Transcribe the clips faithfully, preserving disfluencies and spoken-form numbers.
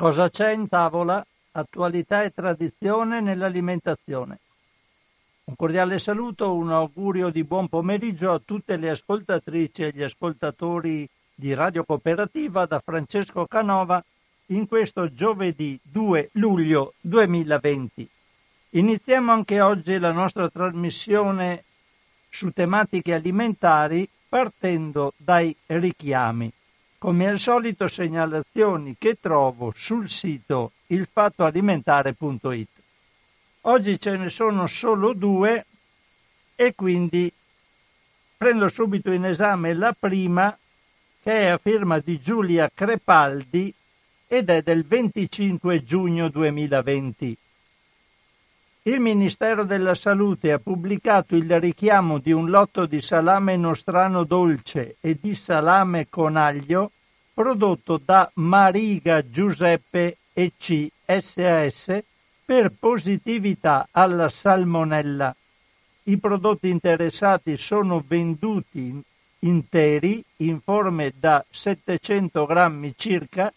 Cosa c'è in tavola? Attualità e tradizione nell'alimentazione. Un cordiale saluto, un augurio di buon pomeriggio a tutte le ascoltatrici e gli ascoltatori di Radio Cooperativa da Francesco Canova in questo giovedì due luglio duemilaventi. Iniziamo anche oggi la nostra trasmissione su tematiche alimentari partendo dai richiami. Come al solito segnalazioni che trovo sul sito il fatto alimentare punto it. Oggi ce ne sono solo due e quindi prendo subito in esame la prima, che è a firma di Giulia Crepaldi ed è del venticinque giugno duemilaventi. Il Ministero della Salute ha pubblicato il richiamo di un lotto di salame nostrano dolce e di salame con aglio prodotto da Mariga Giuseppe E C S A S per positività alla salmonella. I prodotti interessati sono venduti interi in forme da settecento grammi circa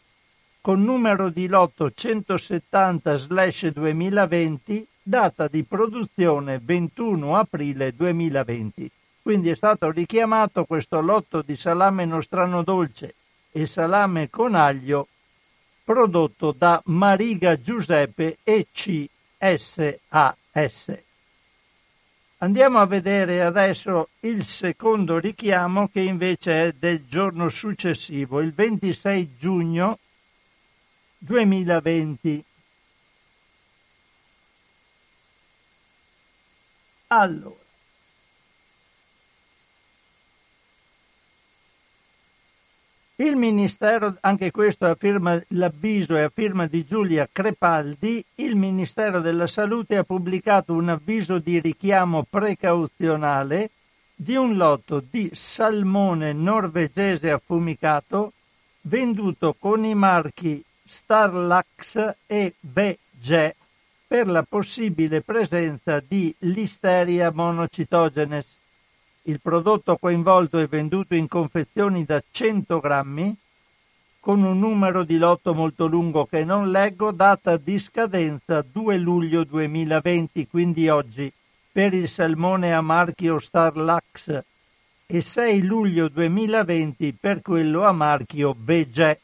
con numero di lotto centosettanta duemilaventi, data di produzione ventuno aprile duemilaventi. Quindi è stato richiamato questo lotto di salame nostrano dolce e salame con aglio prodotto da Mariga Giuseppe E C S A S. Andiamo a vedere adesso il secondo richiamo, che invece è del giorno successivo, il ventisei giugno duemilaventi. Allora, il Ministero, anche questo a firma, l'avviso è a firma di Giulia Crepaldi, il Ministero della Salute ha pubblicato un avviso di richiamo precauzionale di un lotto di salmone norvegese affumicato venduto con i marchi Starlaks e VéGé per la possibile presenza di Listeria monocytogenes. Il prodotto coinvolto è venduto in confezioni da cento grammi con un numero di lotto molto lungo che non leggo, data di scadenza due luglio duemilaventi, quindi oggi, per il salmone a marchio Starlaks e sei luglio duemilaventi per quello a marchio VéGé.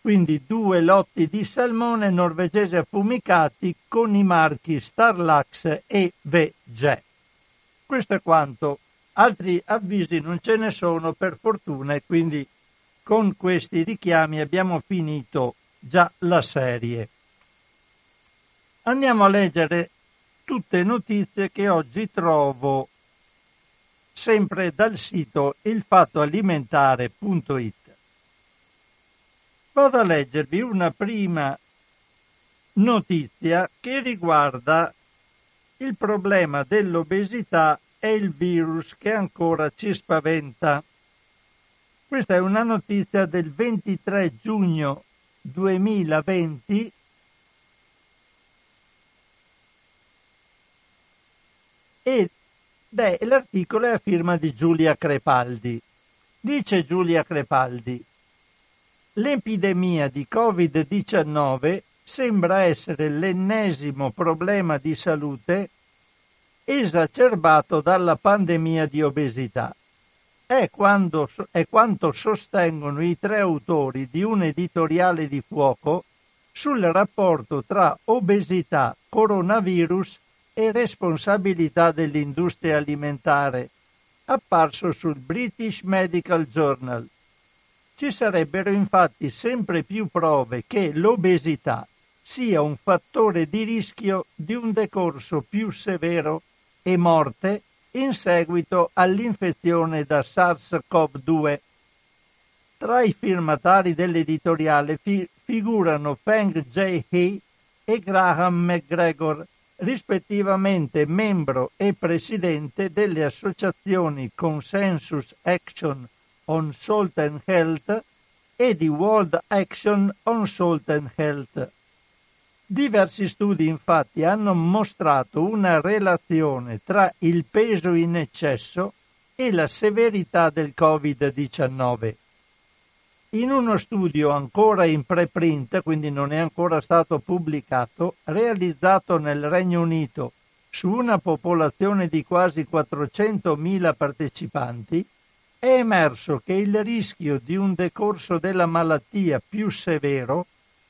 Quindi due lotti di salmone norvegese affumicati con i marchi Starlaks e VéGé. Questo è quanto, altri avvisi non ce ne sono per fortuna e quindi con questi richiami abbiamo finito già la serie. Andiamo a leggere tutte notizie che oggi trovo sempre dal sito il fatto alimentare punto it. Vado a leggervi una prima notizia che riguarda il problema dell'obesità e il virus che ancora ci spaventa. Questa è una notizia del ventitré giugno duemilaventi e beh, l'articolo è a firma di Giulia Crepaldi. Dice Giulia Crepaldi: l'epidemia di covid diciannove sembra essere l'ennesimo problema di salute esacerbato dalla pandemia di obesità. È, quando, è quanto sostengono i tre autori di un editoriale di Fuoco sul rapporto tra obesità, coronavirus e responsabilità dell'industria alimentare, apparso sul British Medical Journal. Ci sarebbero infatti sempre più prove che l'obesità sia un fattore di rischio di un decorso più severo e morte in seguito all'infezione da SARS-CoV due. Tra i firmatari dell'editoriale fi- figurano Feng J. He e Graham McGregor, rispettivamente membro e presidente delle associazioni Consensus Action on Salt and Health e di World Action on Salt and Health. Diversi studi infatti hanno mostrato una relazione tra il peso in eccesso e la severità del covid diciannove. In uno studio ancora in preprint, quindi non è ancora stato pubblicato, realizzato nel Regno Unito su una popolazione di quasi quattrocentomila partecipanti, è emerso che il rischio di un decorso della malattia più severo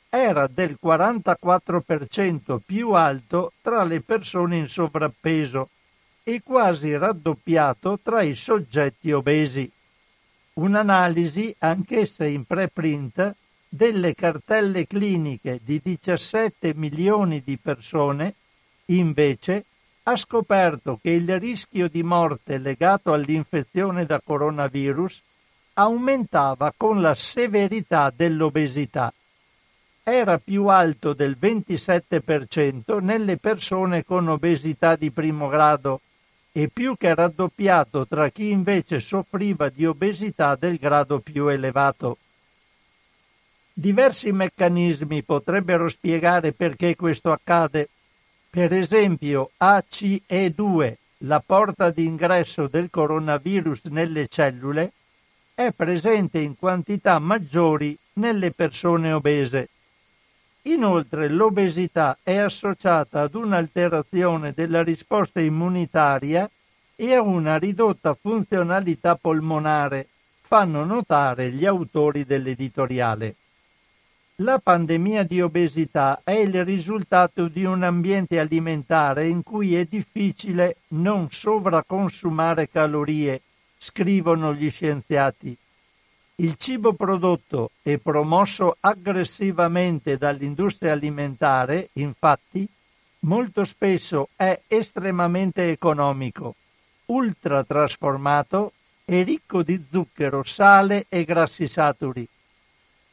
era del quarantaquattro per cento più alto tra le persone in sovrappeso e quasi raddoppiato tra i soggetti obesi. Un'analisi, anch'essa in preprint, delle cartelle cliniche di diciassette milioni di persone, invece, ha scoperto che il rischio di morte legato all'infezione da coronavirus aumentava con la severità dell'obesità. Era più alto del ventisette per cento nelle persone con obesità di primo grado, e più che raddoppiato tra chi invece soffriva di obesità del grado più elevato. Diversi meccanismi potrebbero spiegare perché questo accade. Per esempio, A C E due, la porta d'ingresso del coronavirus nelle cellule, è presente in quantità maggiori nelle persone obese. Inoltre l'obesità è associata ad un'alterazione della risposta immunitaria e a una ridotta funzionalità polmonare, fanno notare gli autori dell'editoriale. La pandemia di obesità è il risultato di un ambiente alimentare in cui è difficile non sovraconsumare calorie, scrivono gli scienziati. Il cibo prodotto e promosso aggressivamente dall'industria alimentare, infatti, molto spesso è estremamente economico, ultra trasformato e ricco di zucchero, sale e grassi saturi.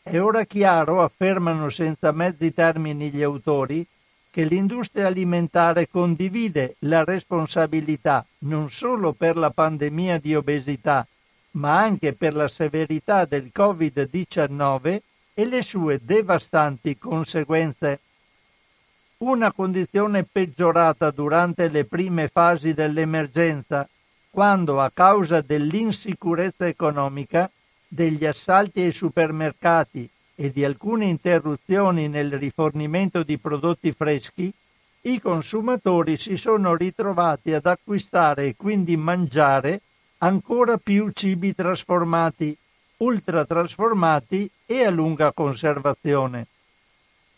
È ora chiaro, affermano senza mezzi termini gli autori, che l'industria alimentare condivide la responsabilità non solo per la pandemia di obesità, ma anche per la severità del covid diciannove e le sue devastanti conseguenze. Una condizione peggiorata durante le prime fasi dell'emergenza, quando a causa dell'insicurezza economica, degli assalti ai supermercati e di alcune interruzioni nel rifornimento di prodotti freschi, i consumatori si sono ritrovati ad acquistare e quindi mangiare ancora più cibi trasformati, ultratrasformati e a lunga conservazione.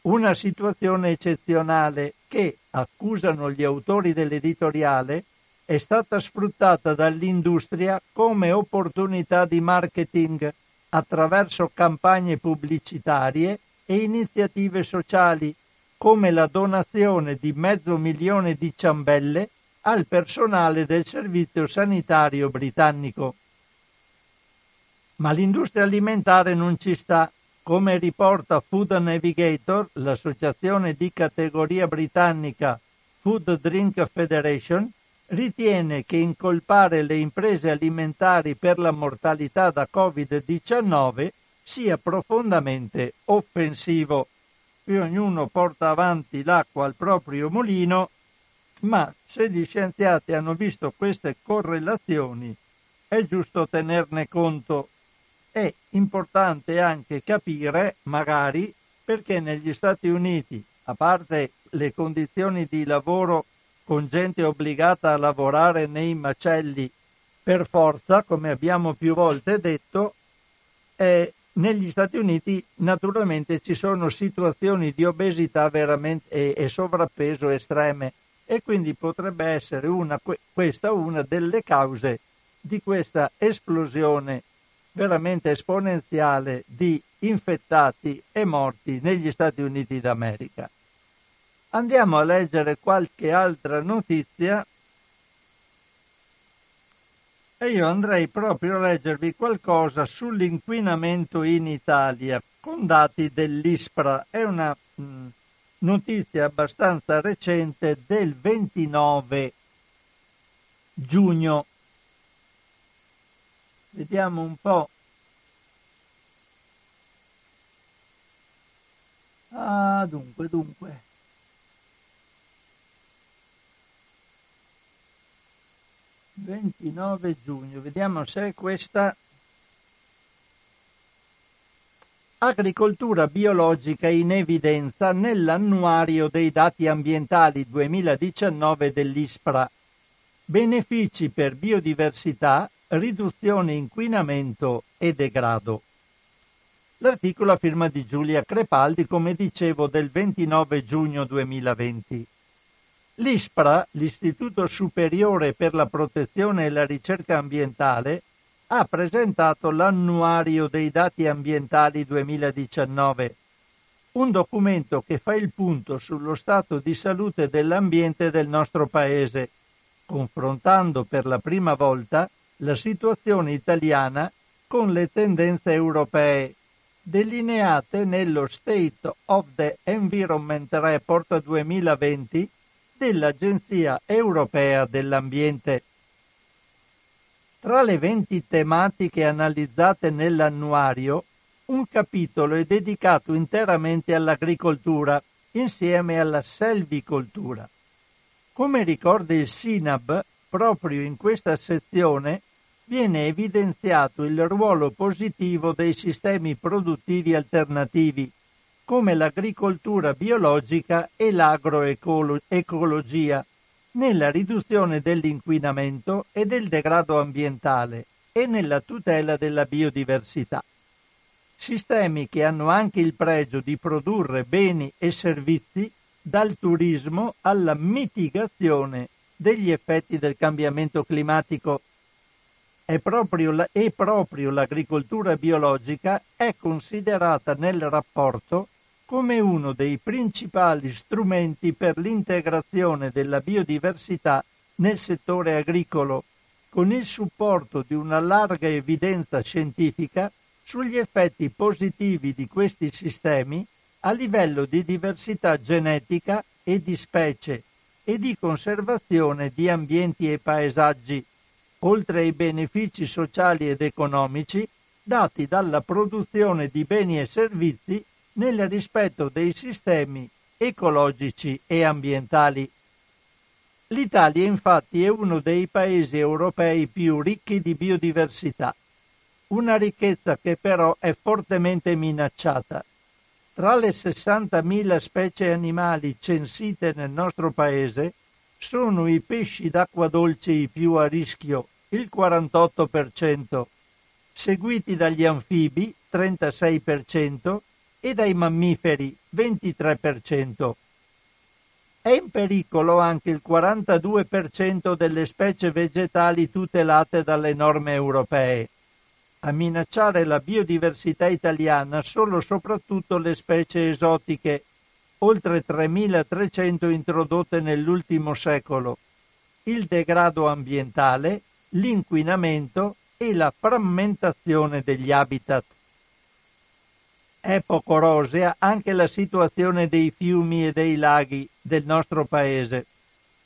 Una situazione eccezionale che, accusano gli autori dell'editoriale, è stata sfruttata dall'industria come opportunità di marketing attraverso campagne pubblicitarie e iniziative sociali, come la donazione di mezzo milione di ciambelle al personale del servizio sanitario britannico. Ma l'industria alimentare non ci sta, come riporta Food Navigator, l'associazione di categoria britannica Food Drink Federation, ritiene che incolpare le imprese alimentari per la mortalità da covid diciannove sia profondamente offensivo. E ognuno porta avanti l'acqua al proprio mulino, ma se gli scienziati hanno visto queste correlazioni è giusto tenerne conto. È importante anche capire, magari, perché negli Stati Uniti, a parte le condizioni di lavoro con gente obbligata a lavorare nei macelli per forza, come abbiamo più volte detto, eh, negli Stati Uniti naturalmente ci sono situazioni di obesità veramente e, e sovrappeso estreme. E quindi potrebbe essere una, questa una delle cause di questa esplosione veramente esponenziale di infettati e morti negli Stati Uniti d'America. Andiamo a leggere qualche altra notizia e io andrei proprio a leggervi qualcosa sull'inquinamento in Italia con dati dell'ISPRA. È una... Mh, notizia abbastanza recente del ventinove giugno. Vediamo un po'. Ah, dunque, dunque. ventinove giugno. Vediamo se è questa. Agricoltura biologica in evidenza nell'annuario dei dati ambientali duemiladiciannove dell'ISPRA. Benefici per biodiversità, riduzione inquinamento e degrado. L'articolo a firma di Giulia Crepaldi, come dicevo, del ventinove giugno duemilaventi. L'ISPRA, l'Istituto Superiore per la Protezione e la Ricerca Ambientale, ha presentato l'annuario dei dati ambientali duemiladiciannove, un documento che fa il punto sullo stato di salute dell'ambiente del nostro paese, confrontando per la prima volta la situazione italiana con le tendenze europee, delineate nello State of the Environment Report duemilaventi dell'Agenzia Europea dell'Ambiente. Tra le venti tematiche analizzate nell'annuario, un capitolo è dedicato interamente all'agricoltura, insieme alla selvicoltura. Come ricorda il SINAB, proprio in questa sezione viene evidenziato il ruolo positivo dei sistemi produttivi alternativi, come l'agricoltura biologica e l'agroecologia, nella riduzione dell'inquinamento e del degrado ambientale e nella tutela della biodiversità. Sistemi che hanno anche il pregio di produrre beni e servizi dal turismo alla mitigazione degli effetti del cambiamento climatico. E proprio, la, e proprio l'agricoltura biologica è considerata nel rapporto come uno dei principali strumenti per l'integrazione della biodiversità nel settore agricolo, con il supporto di una larga evidenza scientifica sugli effetti positivi di questi sistemi a livello di diversità genetica e di specie e di conservazione di ambienti e paesaggi, oltre ai benefici sociali ed economici dati dalla produzione di beni e servizi nel rispetto dei sistemi ecologici e ambientali. L'Italia, infatti, è uno dei paesi europei più ricchi di biodiversità, una ricchezza che però è fortemente minacciata. Tra le sessantamila specie animali censite nel nostro paese, sono i pesci d'acqua dolce i più a rischio, il quarantotto per cento, seguiti dagli anfibi, trentasei per cento, e dai mammiferi, ventitré per cento. È in pericolo anche il quarantadue per cento delle specie vegetali tutelate dalle norme europee. A minacciare la biodiversità italiana sono soprattutto le specie esotiche, oltre tremilatrecento introdotte nell'ultimo secolo, il degrado ambientale, l'inquinamento e la frammentazione degli habitat. È poco rosea anche la situazione dei fiumi e dei laghi del nostro paese.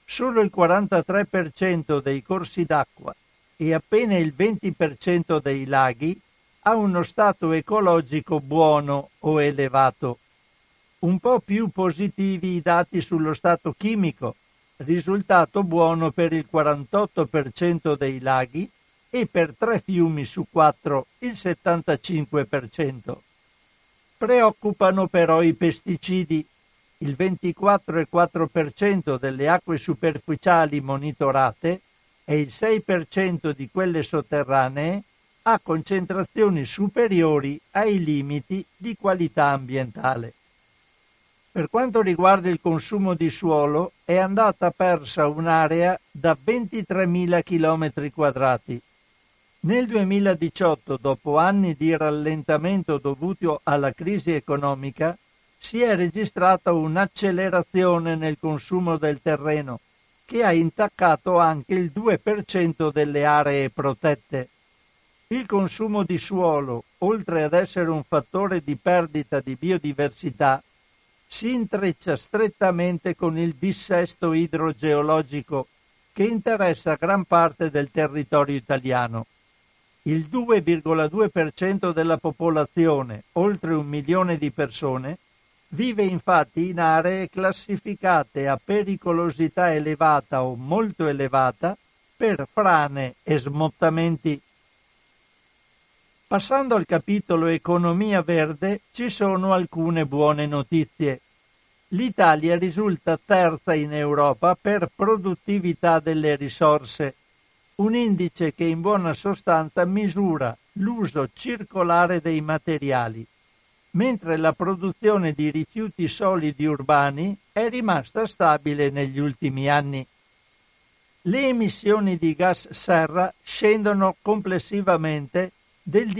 Solo il quarantatré per cento dei corsi d'acqua e appena il venti per cento dei laghi ha uno stato ecologico buono o elevato. Un po' più positivi i dati sullo stato chimico, risultato buono per il quarantotto per cento dei laghi e per tre fiumi su quattro, il settantacinque per cento. Preoccupano però i pesticidi, il ventiquattro virgola quattro per cento delle acque superficiali monitorate e il sei per cento di quelle sotterranee ha concentrazioni superiori ai limiti di qualità ambientale. Per quanto riguarda il consumo di suolo, è andata persa un'area da ventitremila chilometri quadrati. Nel duemiladiciotto, dopo anni di rallentamento dovuto alla crisi economica, si è registrata un'accelerazione nel consumo del terreno, che ha intaccato anche il due per cento delle aree protette. Il consumo di suolo, oltre ad essere un fattore di perdita di biodiversità, si intreccia strettamente con il dissesto idrogeologico che interessa gran parte del territorio italiano. Il due virgola due per cento della popolazione, oltre un milione di persone, vive infatti in aree classificate a pericolosità elevata o molto elevata per frane e smottamenti. Passando al capitolo economia verde, ci sono alcune buone notizie. L'Italia risulta terza in Europa per produttività delle risorse, un indice che in buona sostanza misura l'uso circolare dei materiali, mentre la produzione di rifiuti solidi urbani è rimasta stabile negli ultimi anni. Le emissioni di gas serra scendono complessivamente del diciassette virgola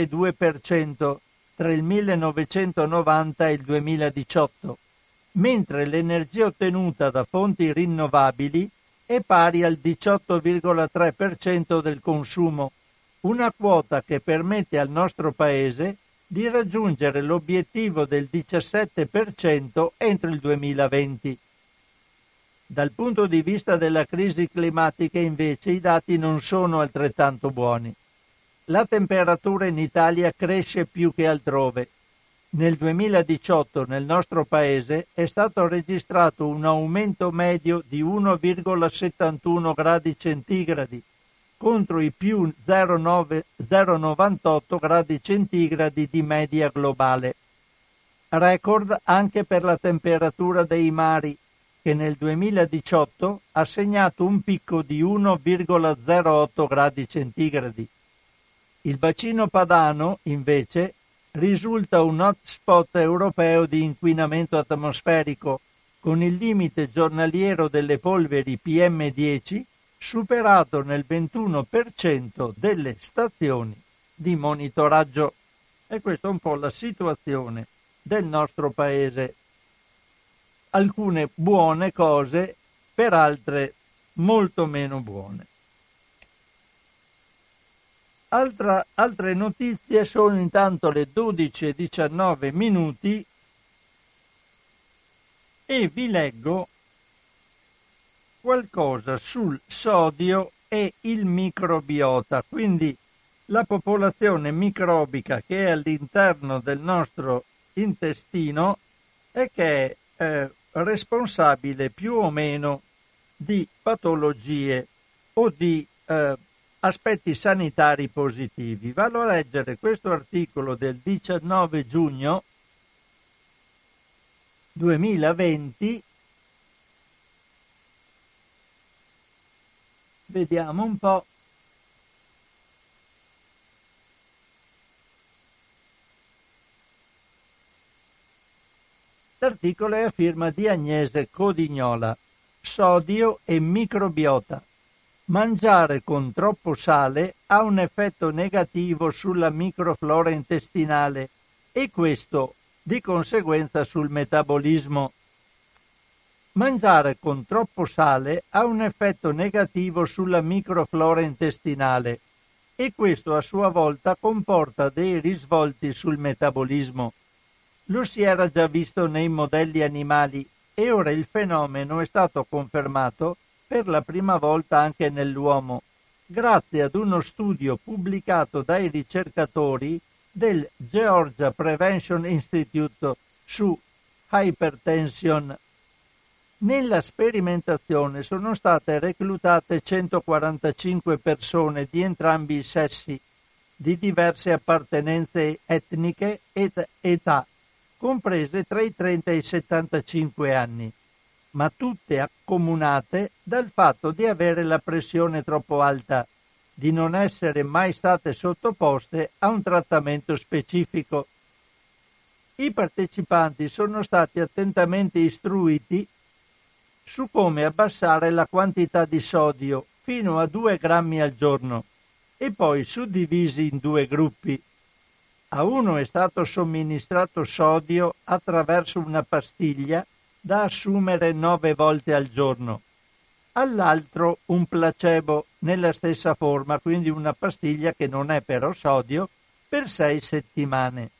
due per cento tra il millenovecentonovanta e il duemiladiciotto, mentre l'energia ottenuta da fonti rinnovabili è pari al diciotto virgola tre per cento del consumo, una quota che permette al nostro Paese di raggiungere l'obiettivo del diciassette per cento entro il duemilaventi. Dal punto di vista della crisi climatica, invece, i dati non sono altrettanto buoni. La temperatura in Italia cresce più che altrove. Nel duemiladiciotto nel nostro paese è stato registrato un aumento medio di uno virgola settantuno gradi centigradi contro i più zero virgola novantotto gradi centigradi di media globale. Record anche per la temperatura dei mari, che nel duemiladiciotto ha segnato un picco di uno virgola zero otto gradi centigradi. Il bacino padano, invece, risulta un hotspot europeo di inquinamento atmosferico, con il limite giornaliero delle polveri P M dieci superato nel ventuno per cento delle stazioni di monitoraggio. E questa è un po' la situazione del nostro paese. Alcune buone cose, per altre molto meno buone. Altra, altre notizie sono intanto le dodici e diciannove minuti e vi leggo qualcosa sul sodio e il microbiota, quindi la popolazione microbica che è all'interno del nostro intestino e che è eh, responsabile più o meno di patologie o di eh, aspetti sanitari positivi. Vado a leggere questo articolo del diciannove giugno duemilaventi. Vediamo un po'. L'articolo è a firma di Agnese Codignola. Sodio e microbiota. Mangiare con troppo sale ha un effetto negativo sulla microflora intestinale e questo di conseguenza sul metabolismo. Mangiare con troppo sale ha un effetto negativo sulla microflora intestinale e questo a sua volta comporta dei risvolti sul metabolismo. Lo si era già visto nei modelli animali e ora il fenomeno è stato confermato per la prima volta anche nell'uomo, grazie ad uno studio pubblicato dai ricercatori del Georgia Prevention Institute su hypertension. Nella sperimentazione sono state reclutate centoquarantacinque persone di entrambi i sessi, di diverse appartenenze etniche ed età, comprese tra i trenta e i settantacinque anni, ma tutte accomunate dal fatto di avere la pressione troppo alta, di non essere mai state sottoposte a un trattamento specifico. I partecipanti sono stati attentamente istruiti su come abbassare la quantità di sodio fino a due grammi al giorno e poi suddivisi in due gruppi. A uno è stato somministrato sodio attraverso una pastiglia da assumere nove volte al giorno, all'altro un placebo nella stessa forma, quindi una pastiglia che non è però sodio, per sei settimane.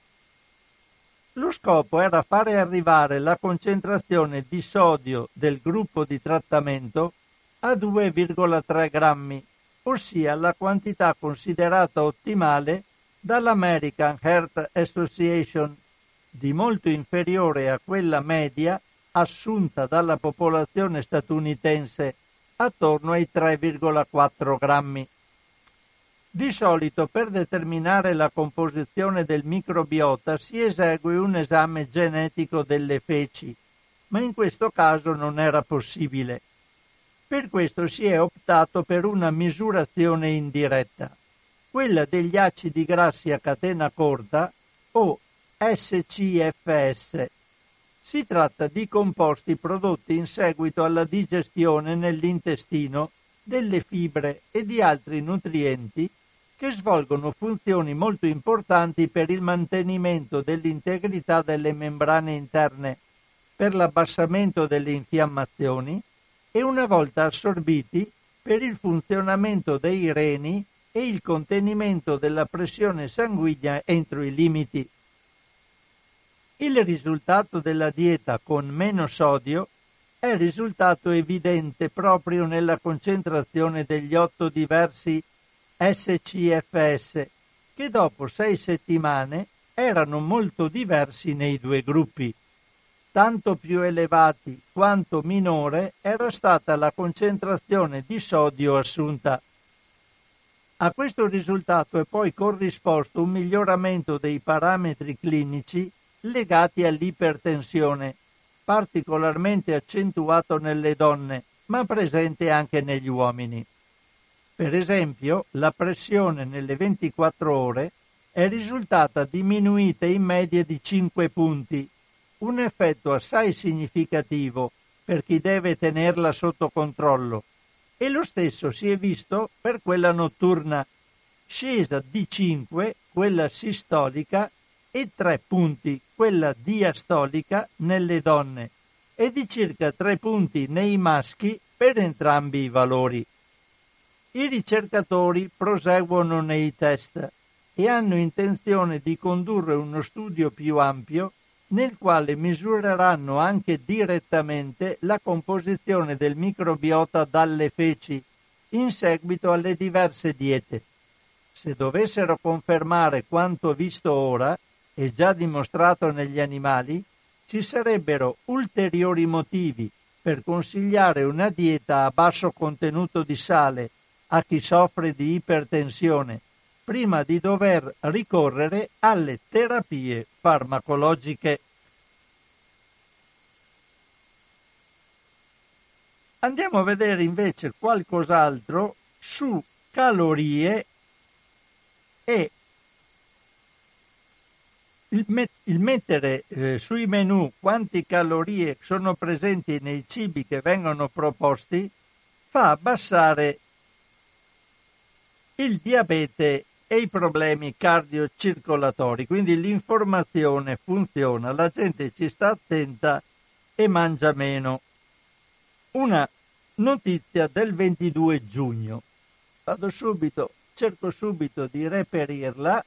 Lo scopo era fare arrivare la concentrazione di sodio del gruppo di trattamento a due virgola tre grammi, ossia la quantità considerata ottimale dall'American Heart Association, di molto inferiore a quella media assunta dalla popolazione statunitense, attorno ai tre virgola quattro grammi. Di solito per determinare la composizione del microbiota si esegue un esame genetico delle feci, ma in questo caso non era possibile. Per questo si è optato per una misurazione indiretta, quella degli acidi grassi a catena corta o S C F S. Si tratta di composti prodotti in seguito alla digestione nell'intestino delle fibre e di altri nutrienti che svolgono funzioni molto importanti per il mantenimento dell'integrità delle membrane interne, per l'abbassamento delle infiammazioni e, una volta assorbiti, per il funzionamento dei reni e il contenimento della pressione sanguigna entro i limiti. Il risultato della dieta con meno sodio è risultato evidente proprio nella concentrazione degli otto diversi S C F S, che dopo sei settimane erano molto diversi nei due gruppi. Tanto più elevati quanto minore era stata la concentrazione di sodio assunta. A questo risultato è poi corrisposto un miglioramento dei parametri clinici legati all'ipertensione, particolarmente accentuato nelle donne, ma presente anche negli uomini. Per esempio, la pressione nelle ventiquattro ore è risultata diminuita in media di cinque punti, un effetto assai significativo per chi deve tenerla sotto controllo, e lo stesso si è visto per quella notturna, scesa di cinque, quella sistolica, e tre punti, quella diastolica, nelle donne, e di circa tre punti nei maschi per entrambi i valori. I ricercatori proseguono nei test e hanno intenzione di condurre uno studio più ampio nel quale misureranno anche direttamente la composizione del microbiota dalle feci in seguito alle diverse diete. Se dovessero confermare quanto visto ora, e già dimostrato negli animali, ci sarebbero ulteriori motivi per consigliare una dieta a basso contenuto di sale a chi soffre di ipertensione, prima di dover ricorrere alle terapie farmacologiche. Andiamo a vedere invece qualcos'altro su calorie e Il, met- il mettere eh, sui menù quante calorie sono presenti nei cibi che vengono proposti fa abbassare il diabete e i problemi cardiocircolatori. Quindi l'informazione funziona, la gente ci sta attenta e mangia meno. Una notizia del ventidue giugno. Vado subito, cerco subito di reperirla.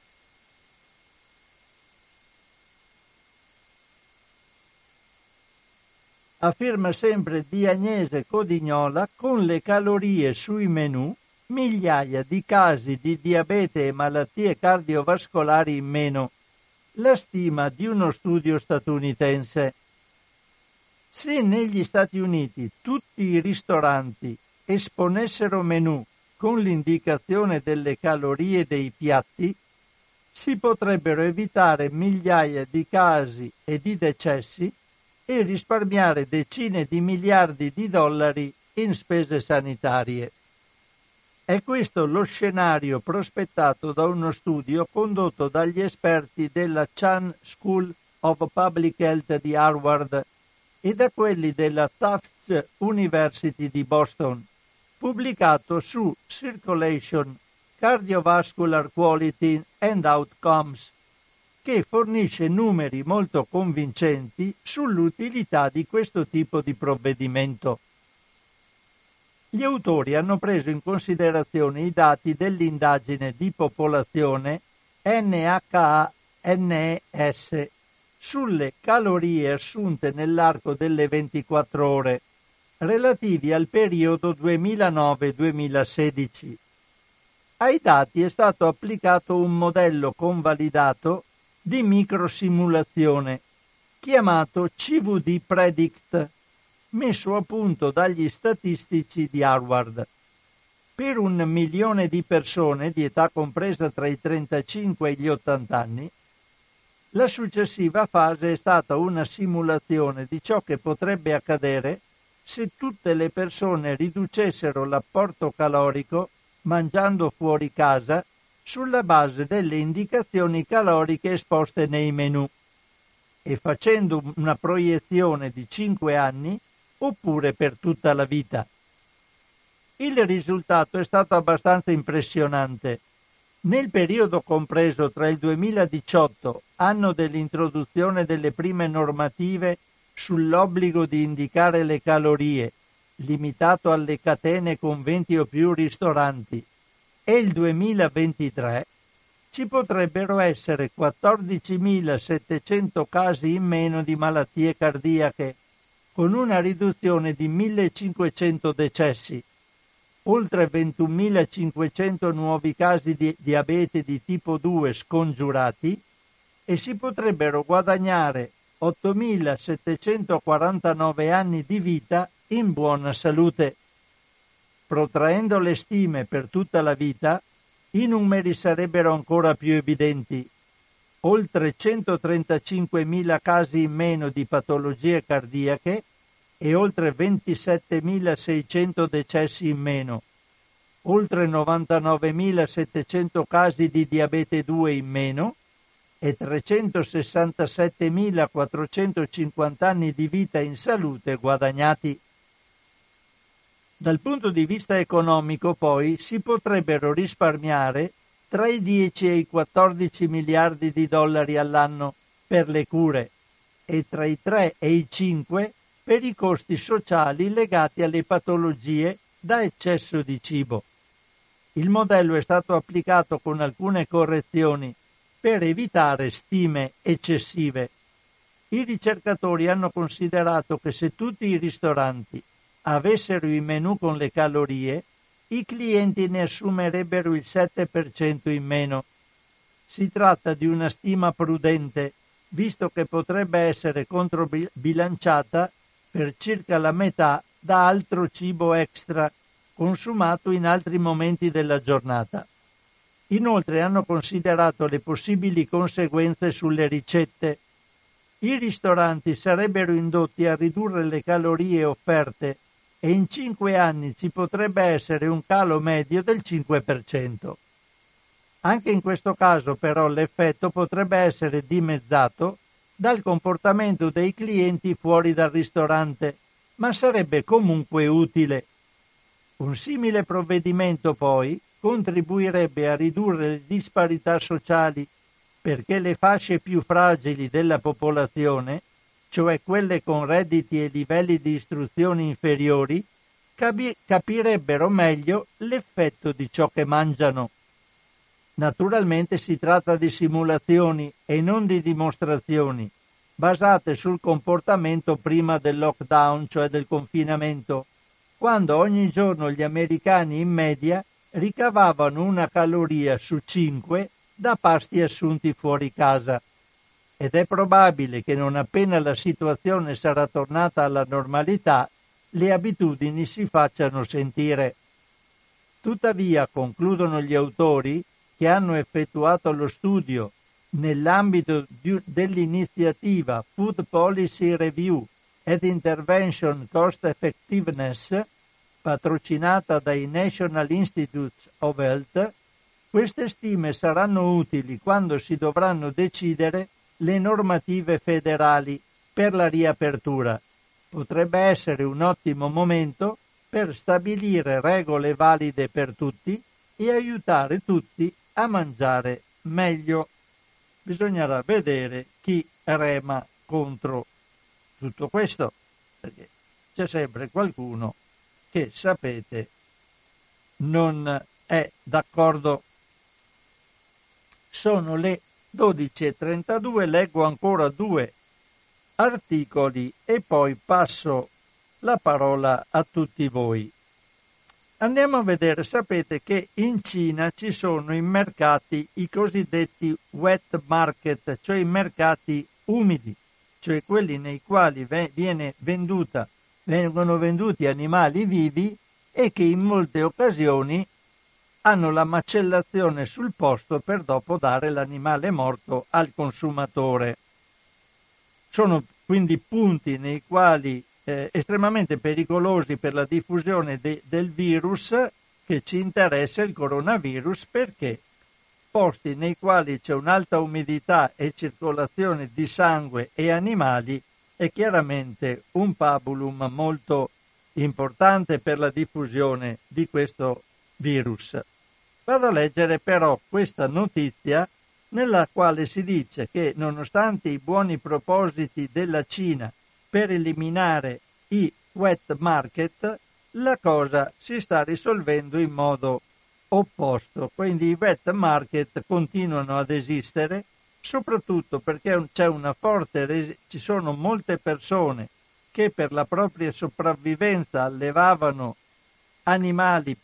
A firma sempre di Agnese Codignola, con le calorie sui menù, migliaia di casi di diabete e malattie cardiovascolari in meno, la stima di uno studio statunitense. Se negli Stati Uniti tutti i ristoranti esponessero menù con l'indicazione delle calorie dei piatti, si potrebbero evitare migliaia di casi e di decessi e risparmiare decine di miliardi di dollari in spese sanitarie. È questo lo scenario prospettato da uno studio condotto dagli esperti della Chan School of Public Health di Harvard e da quelli della Tufts University di Boston, pubblicato su Circulation, Cardiovascular Quality and Outcomes, che fornisce numeri molto convincenti sull'utilità di questo tipo di provvedimento. Gli autori hanno preso in considerazione i dati dell'indagine di popolazione N H A N E S sulle calorie assunte nell'arco delle ventiquattro ore, relativi al periodo duemilanove duemilasedici. Ai dati è stato applicato un modello convalidato di microsimulazione, chiamato C V D Predict, messo a punto dagli statistici di Harvard. per un milione di persone di età compresa tra i trentacinque e gli ottanta anni, la successiva fase è stata una simulazione di ciò che potrebbe accadere se tutte le persone riducessero l'apporto calorico mangiando fuori casa sulla base delle indicazioni caloriche esposte nei menù e facendo una proiezione di cinque anni oppure per tutta la vita. Il risultato è stato abbastanza impressionante. Nel periodo compreso tra il duemiladiciotto, anno dell'introduzione delle prime normative sull'obbligo di indicare le calorie, limitato alle catene con venti o più ristoranti, e il duemilaventitré, ci potrebbero essere quattordicimilasettecento casi in meno di malattie cardiache, con una riduzione di millecinquecento decessi, oltre ventunomilacinquecento nuovi casi di diabete di tipo due scongiurati, e si potrebbero guadagnare ottomilasettecentoquarantanove anni di vita in buona salute. Protraendo le stime per tutta la vita, i numeri sarebbero ancora più evidenti. Oltre centotrentacinquemila casi in meno di patologie cardiache e oltre ventisettemilaseicento decessi in meno, oltre novantanovemilasettecento casi di diabete due in meno e trecentosessantasettemilaquattrocentocinquanta anni di vita in salute guadagnati. Dal punto di vista economico, poi, si potrebbero risparmiare tra i dieci e i quattordici miliardi di dollari all'anno per le cure e tra i tre e i cinque per i costi sociali legati alle patologie da eccesso di cibo. Il modello è stato applicato con alcune correzioni per evitare stime eccessive. I ricercatori hanno considerato che se tutti i ristoranti avessero i menù con le calorie, i clienti ne assumerebbero il sette per cento in meno. Si tratta di una stima prudente, visto che potrebbe essere controbilanciata per circa la metà da altro cibo extra consumato in altri momenti della giornata. Inoltre hanno considerato le possibili conseguenze sulle ricette. I ristoranti sarebbero indotti a ridurre le calorie offerte e in cinque anni ci potrebbe essere un calo medio del cinque per cento. Anche in questo caso, però, l'effetto potrebbe essere dimezzato dal comportamento dei clienti fuori dal ristorante, ma sarebbe comunque utile. Un simile provvedimento, poi, contribuirebbe a ridurre le disparità sociali, perché le fasce più fragili della popolazione, cioè quelle con redditi e livelli di istruzione inferiori, capi- capirebbero meglio l'effetto di ciò che mangiano. Naturalmente si tratta di simulazioni e non di dimostrazioni, basate sul comportamento prima del lockdown, cioè del confinamento, quando ogni giorno gli americani in media ricavavano una caloria su cinque da pasti assunti fuori casa. Ed è probabile che non appena la situazione sarà tornata alla normalità, le abitudini si facciano sentire. Tuttavia, concludono gli autori, che hanno effettuato lo studio nell'ambito di, dell'iniziativa Food Policy Review and Intervention Cost Effectiveness, patrocinata dai National Institutes of Health, queste stime saranno utili quando si dovranno decidere le normative federali per la riapertura. Potrebbe essere un ottimo momento per stabilire regole valide per tutti e aiutare tutti a mangiare meglio. Bisognerà vedere chi rema contro tutto questo, perché c'è sempre qualcuno che, sapete, non è d'accordo. Sono le dodici e trentadue, leggo ancora due articoli e poi passo la parola a tutti voi. Andiamo a vedere, sapete che in Cina ci sono i mercati, i cosiddetti wet market, cioè i mercati umidi, cioè quelli nei quali viene venduta, vengono venduti animali vivi e che in molte occasioni hanno la macellazione sul posto per dopo dare l'animale morto al consumatore. Sono quindi punti nei quali eh, estremamente pericolosi per la diffusione de- del virus che ci interessa, il coronavirus, perché posti nei quali c'è un'alta umidità e circolazione di sangue e animali è chiaramente un pabulum molto importante per la diffusione di questo virus. Vado a leggere però questa notizia nella quale si dice che nonostante i buoni propositi della Cina per eliminare i wet market, la cosa si sta risolvendo in modo opposto. Quindi i wet market continuano ad esistere, soprattutto perché c'è una forte res- ci sono molte persone che per la propria sopravvivenza allevavano animali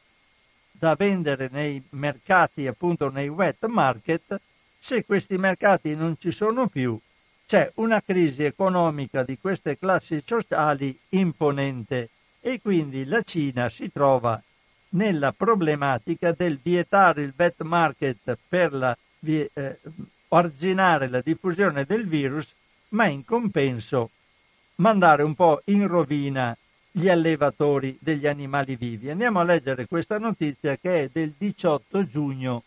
da vendere nei mercati, appunto nei wet market. Se questi mercati non ci sono più, c'è una crisi economica di queste classi sociali imponente, e quindi la Cina si trova nella problematica del vietare il wet market per la, eh, arginare la diffusione del virus, ma in compenso mandare un po' in rovina gli allevatori degli animali vivi. Andiamo a leggere questa notizia che è del diciotto giugno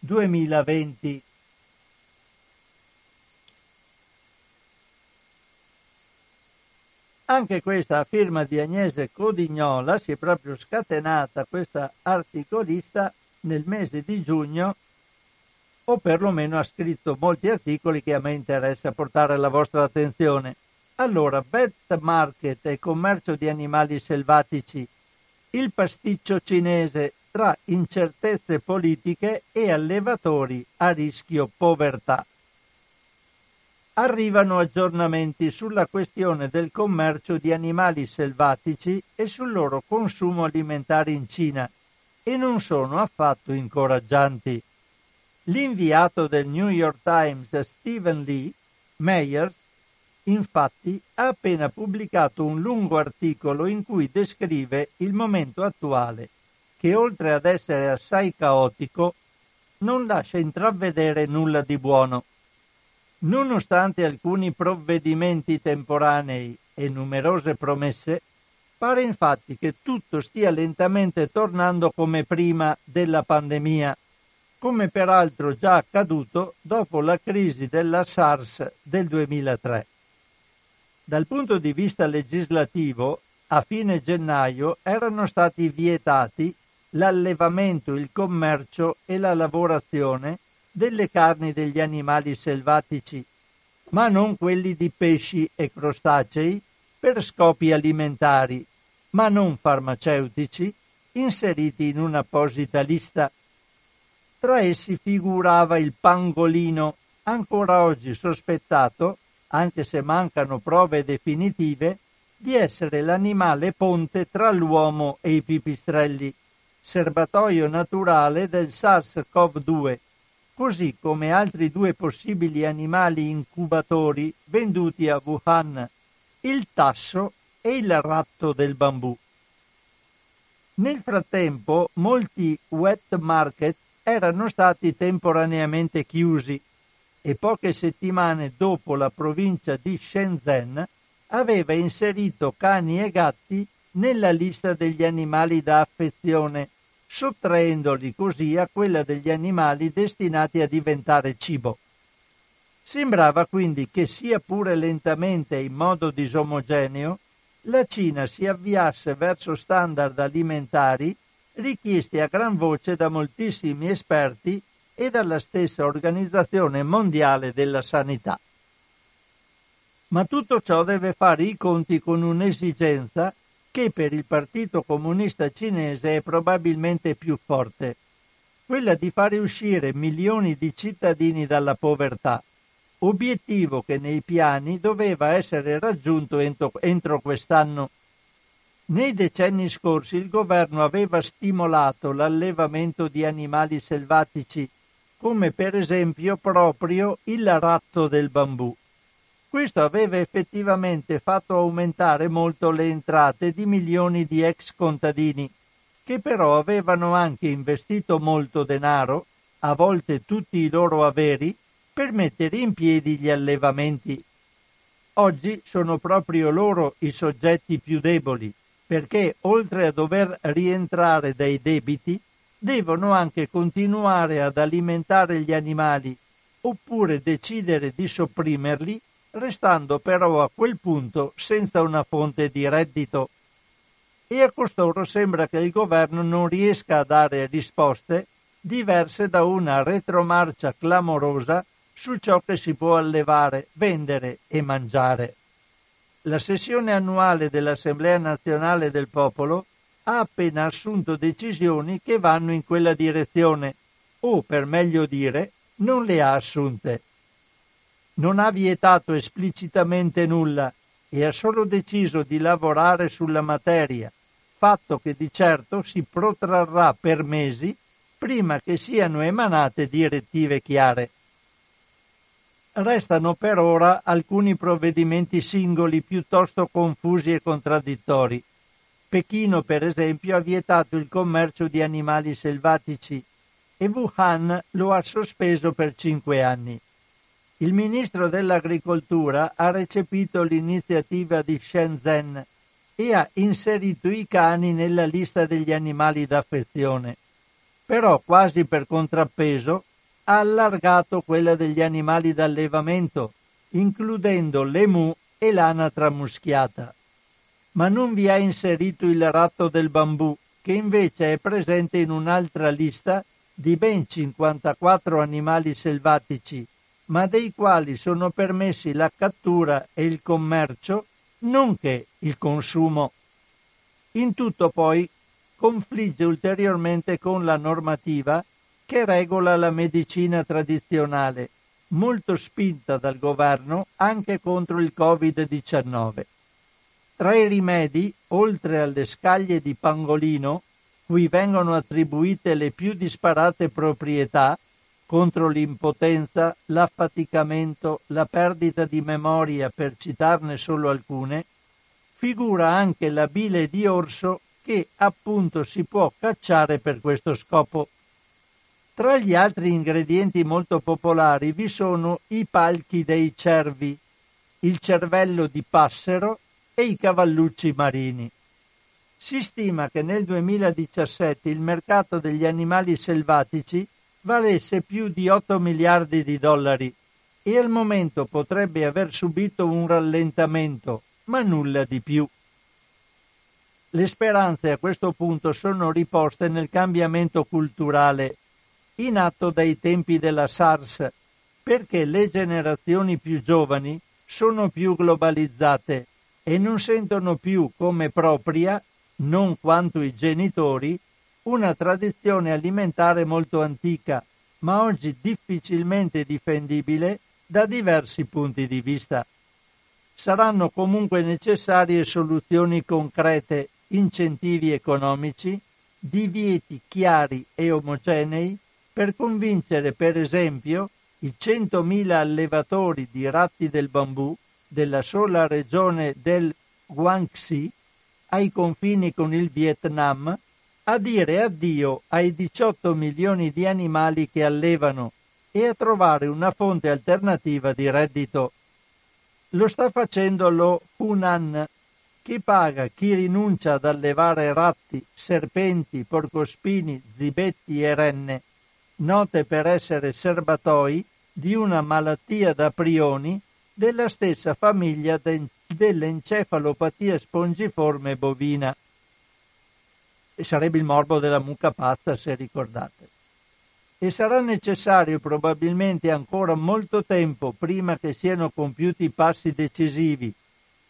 duemilaventi. Anche questa a firma di Agnese Codignola, si è proprio scatenata questa articolista nel mese di giugno, o perlomeno ha scritto molti articoli che a me interessa portare alla vostra attenzione. Allora, wet market e commercio di animali selvatici, il pasticcio cinese tra incertezze politiche e allevatori a rischio povertà. Arrivano aggiornamenti sulla questione del commercio di animali selvatici e sul loro consumo alimentare in Cina, e non sono affatto incoraggianti. L'inviato del New York Times Stephen Lee Meyers, infatti, ha appena pubblicato un lungo articolo in cui descrive il momento attuale, che oltre ad essere assai caotico, non lascia intravedere nulla di buono. Nonostante alcuni provvedimenti temporanei e numerose promesse, pare infatti che tutto stia lentamente tornando come prima della pandemia, come peraltro già accaduto dopo la crisi della SARS del duemilatré. Dal punto di vista legislativo, a fine gennaio erano stati vietati l'allevamento, il commercio e la lavorazione delle carni degli animali selvatici, ma non quelli di pesci e crostacei per scopi alimentari, ma non farmaceutici, inseriti in un'apposita lista. Tra essi figurava il pangolino, ancora oggi sospettato, anche se mancano prove definitive, di essere l'animale ponte tra l'uomo e i pipistrelli, serbatoio naturale del SARS-CoV due, così come altri due possibili animali incubatori venduti a Wuhan, il tasso e il ratto del bambù. Nel frattempo, molti wet market erano stati temporaneamente chiusi e poche settimane dopo la provincia di Shenzhen aveva inserito cani e gatti nella lista degli animali da affezione, sottraendoli così a quella degli animali destinati a diventare cibo. Sembrava quindi che, sia pure lentamente e in modo disomogeneo, la Cina si avviasse verso standard alimentari richiesti a gran voce da moltissimi esperti e dalla stessa Organizzazione Mondiale della Sanità. Ma tutto ciò deve fare i conti con un'esigenza che per il Partito Comunista Cinese è probabilmente più forte, quella di fare uscire milioni di cittadini dalla povertà, obiettivo che nei piani doveva essere raggiunto entro, entro quest'anno. Nei decenni scorsi il governo aveva stimolato l'allevamento di animali selvatici, come per esempio proprio il ratto del bambù. Questo aveva effettivamente fatto aumentare molto le entrate di milioni di ex contadini, che però avevano anche investito molto denaro, a volte tutti i loro averi, per mettere in piedi gli allevamenti. Oggi sono proprio loro i soggetti più deboli, perché oltre a dover rientrare dai debiti, devono anche continuare ad alimentare gli animali, oppure decidere di sopprimerli, restando però a quel punto senza una fonte di reddito. E a costoro sembra che il governo non riesca a dare risposte diverse da una retromarcia clamorosa su ciò che si può allevare, vendere e mangiare. La sessione annuale dell'Assemblea Nazionale del Popolo ha appena assunto decisioni che vanno in quella direzione, o per meglio dire, non le ha assunte. Non ha vietato esplicitamente nulla e ha solo deciso di lavorare sulla materia, fatto che di certo si protrarrà per mesi prima che siano emanate direttive chiare. Restano per ora alcuni provvedimenti singoli piuttosto confusi e contraddittori. Pechino, per esempio, ha vietato il commercio di animali selvatici e Wuhan lo ha sospeso per cinque anni. Il ministro dell'Agricoltura ha recepito l'iniziativa di Shenzhen e ha inserito i cani nella lista degli animali d'affezione. Però, quasi per contrappeso, ha allargato quella degli animali d'allevamento, includendo l'emu e l'anatra muschiata. Ma non vi ha inserito il ratto del bambù, che invece è presente in un'altra lista di ben cinquantaquattro animali selvatici, ma dei quali sono permessi la cattura e il commercio, nonché il consumo. In tutto poi confligge ulteriormente con la normativa che regola la medicina tradizionale, molto spinta dal governo anche contro il covid diciannove. Tra i rimedi, oltre alle scaglie di pangolino, cui vengono attribuite le più disparate proprietà contro l'impotenza, l'affaticamento, la perdita di memoria, per citarne solo alcune, figura anche la bile di orso che appunto si può cacciare per questo scopo. Tra gli altri ingredienti molto popolari vi sono i palchi dei cervi, il cervello di passero e i cavallucci marini. Si stima che nel duemiladiciassette il mercato degli animali selvatici valesse più di otto miliardi di dollari e al momento potrebbe aver subito un rallentamento, ma nulla di più. Le speranze a questo punto sono riposte nel cambiamento culturale in atto dai tempi della SARS, perché le generazioni più giovani sono più globalizzate e non sentono più come propria, non quanto i genitori, una tradizione alimentare molto antica, ma oggi difficilmente difendibile da diversi punti di vista. Saranno comunque necessarie soluzioni concrete, incentivi economici, divieti chiari e omogenei, per convincere per esempio i centomila allevatori di ratti del bambù della sola regione del Guangxi, ai confini con il Vietnam, a dire addio ai diciotto milioni di animali che allevano e a trovare una fonte alternativa di reddito. Lo sta facendo lo Hunan, che paga chi rinuncia ad allevare ratti, serpenti, porcospini, zibetti e renne, note per essere serbatoi di una malattia da prioni della stessa famiglia de- dell'encefalopatia spongiforme bovina. E sarebbe il morbo della mucca pazza, se ricordate. E sarà necessario probabilmente ancora molto tempo prima che siano compiuti i passi decisivi,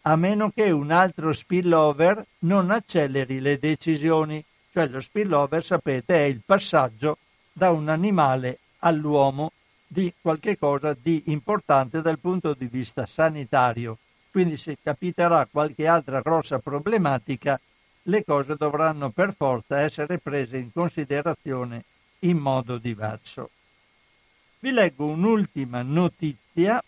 a meno che un altro spillover non acceleri le decisioni. Cioè, lo spillover, sapete, è il passaggio da un animale all'uomo di qualche cosa di importante dal punto di vista sanitario. Quindi se capiterà qualche altra grossa problematica, le cose dovranno per forza essere prese in considerazione in modo diverso. Vi leggo un'ultima notizia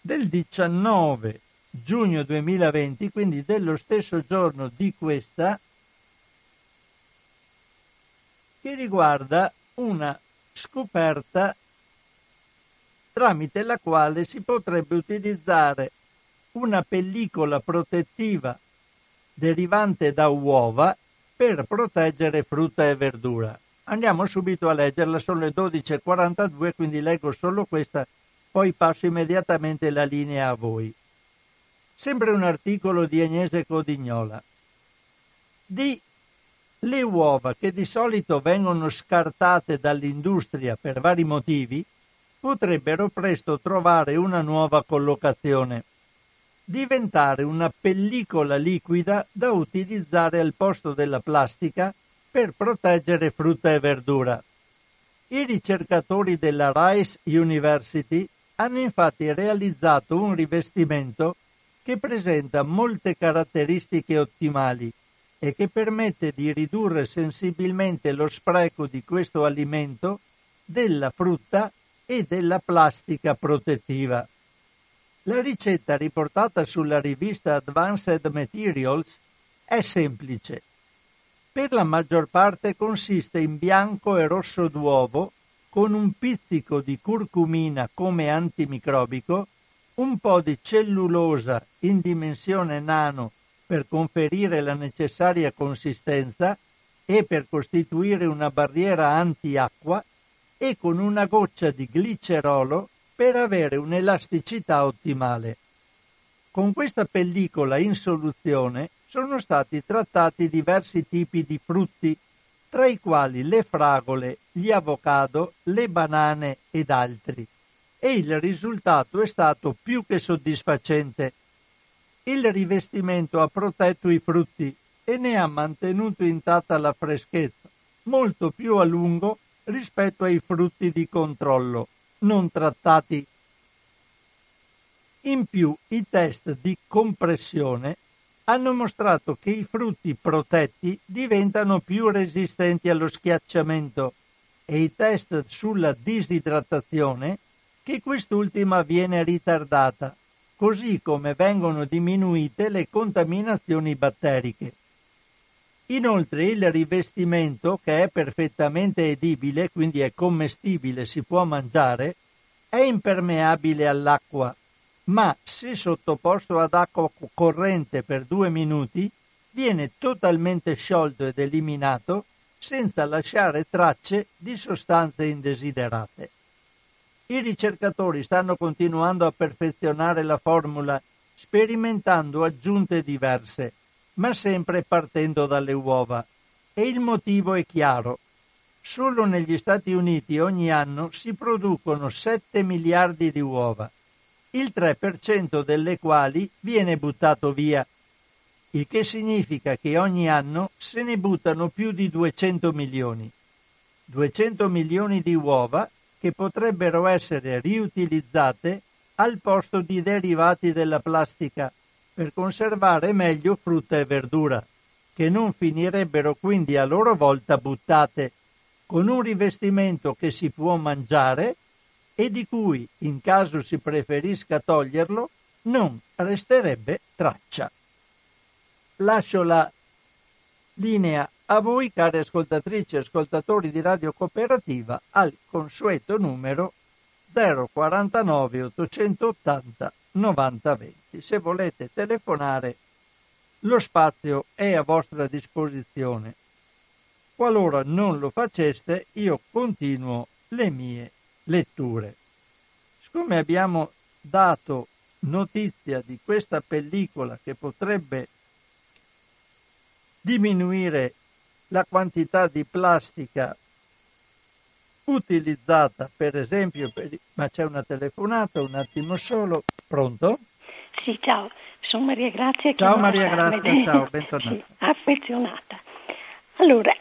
del diciannove giugno duemilaventi, quindi dello stesso giorno di questa, che riguarda una scoperta tramite la quale si potrebbe utilizzare una pellicola protettiva derivante da uova per proteggere frutta e verdura. Andiamo subito a leggerla, sono le dodici e quarantadue, quindi leggo solo questa, poi passo immediatamente la linea a voi. Sempre un articolo di Agnese Codignola. Di le uova, che di solito vengono scartate dall'industria per vari motivi, potrebbero presto trovare una nuova collocazione, diventare una pellicola liquida da utilizzare al posto della plastica per proteggere frutta e verdura. I ricercatori della Rice University hanno infatti realizzato un rivestimento che presenta molte caratteristiche ottimali e che permette di ridurre sensibilmente lo spreco di questo alimento, della frutta e della plastica protettiva. La ricetta, riportata sulla rivista Advanced Materials, è semplice. Per la maggior parte consiste in bianco e rosso d'uovo con un pizzico di curcumina come antimicrobico, un po' di cellulosa in dimensione nano per conferire la necessaria consistenza e per costituire una barriera antiacqua, e con una goccia di glicerolo per avere un'elasticità ottimale. Con questa pellicola in soluzione sono stati trattati diversi tipi di frutti, tra i quali le fragole, gli avocado, le banane ed altri, e il risultato è stato più che soddisfacente. Il rivestimento ha protetto i frutti e ne ha mantenuto intatta la freschezza, molto più a lungo rispetto ai frutti di controllo, non trattati. In più, i test di compressione hanno mostrato che i frutti protetti diventano più resistenti allo schiacciamento, e i test sulla disidratazione che quest'ultima viene ritardata, così come vengono diminuite le contaminazioni batteriche. Inoltre il rivestimento, che è perfettamente edibile, quindi è commestibile, si può mangiare, è impermeabile all'acqua, ma se sottoposto ad acqua corrente per due minuti viene totalmente sciolto ed eliminato senza lasciare tracce di sostanze indesiderate. I ricercatori stanno continuando a perfezionare la formula sperimentando aggiunte diverse, ma sempre partendo dalle uova, e il motivo è chiaro. Solo negli Stati Uniti ogni anno si producono sette miliardi di uova, il tre per cento delle quali viene buttato via, il che significa che ogni anno se ne buttano più di duecento milioni. duecento milioni di uova che potrebbero essere riutilizzate al posto di derivati della plastica per conservare meglio frutta e verdura, che non finirebbero quindi a loro volta buttate, con un rivestimento che si può mangiare e di cui, in caso si preferisca toglierlo, non resterebbe traccia. Lascio la linea a voi, cari ascoltatrici e ascoltatori di Radio Cooperativa, al consueto numero zero quarantanove ottocentottanta novanta venti. Se volete telefonare, lo spazio è a vostra disposizione. Qualora non lo faceste, io continuo le mie letture. Siccome abbiamo dato notizia di questa pellicola che potrebbe diminuire la quantità di plastica utilizzata, per esempio, per... ma c'è una telefonata, un attimo solo. Pronto? Sì, ciao, sono Maria Grazia. Ciao Maria Grazia, ciao, bentornata. Sì, affezionata. Allora,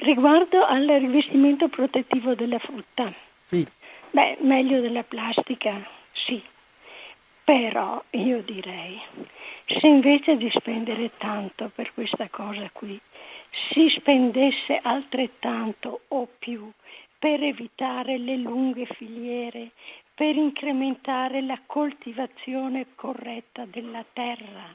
riguardo al rivestimento protettivo della frutta. Sì. Beh, meglio della plastica, sì, però io direi, se invece di spendere tanto per questa cosa qui, si spendesse altrettanto o più per evitare le lunghe filiere, per incrementare la coltivazione corretta della terra,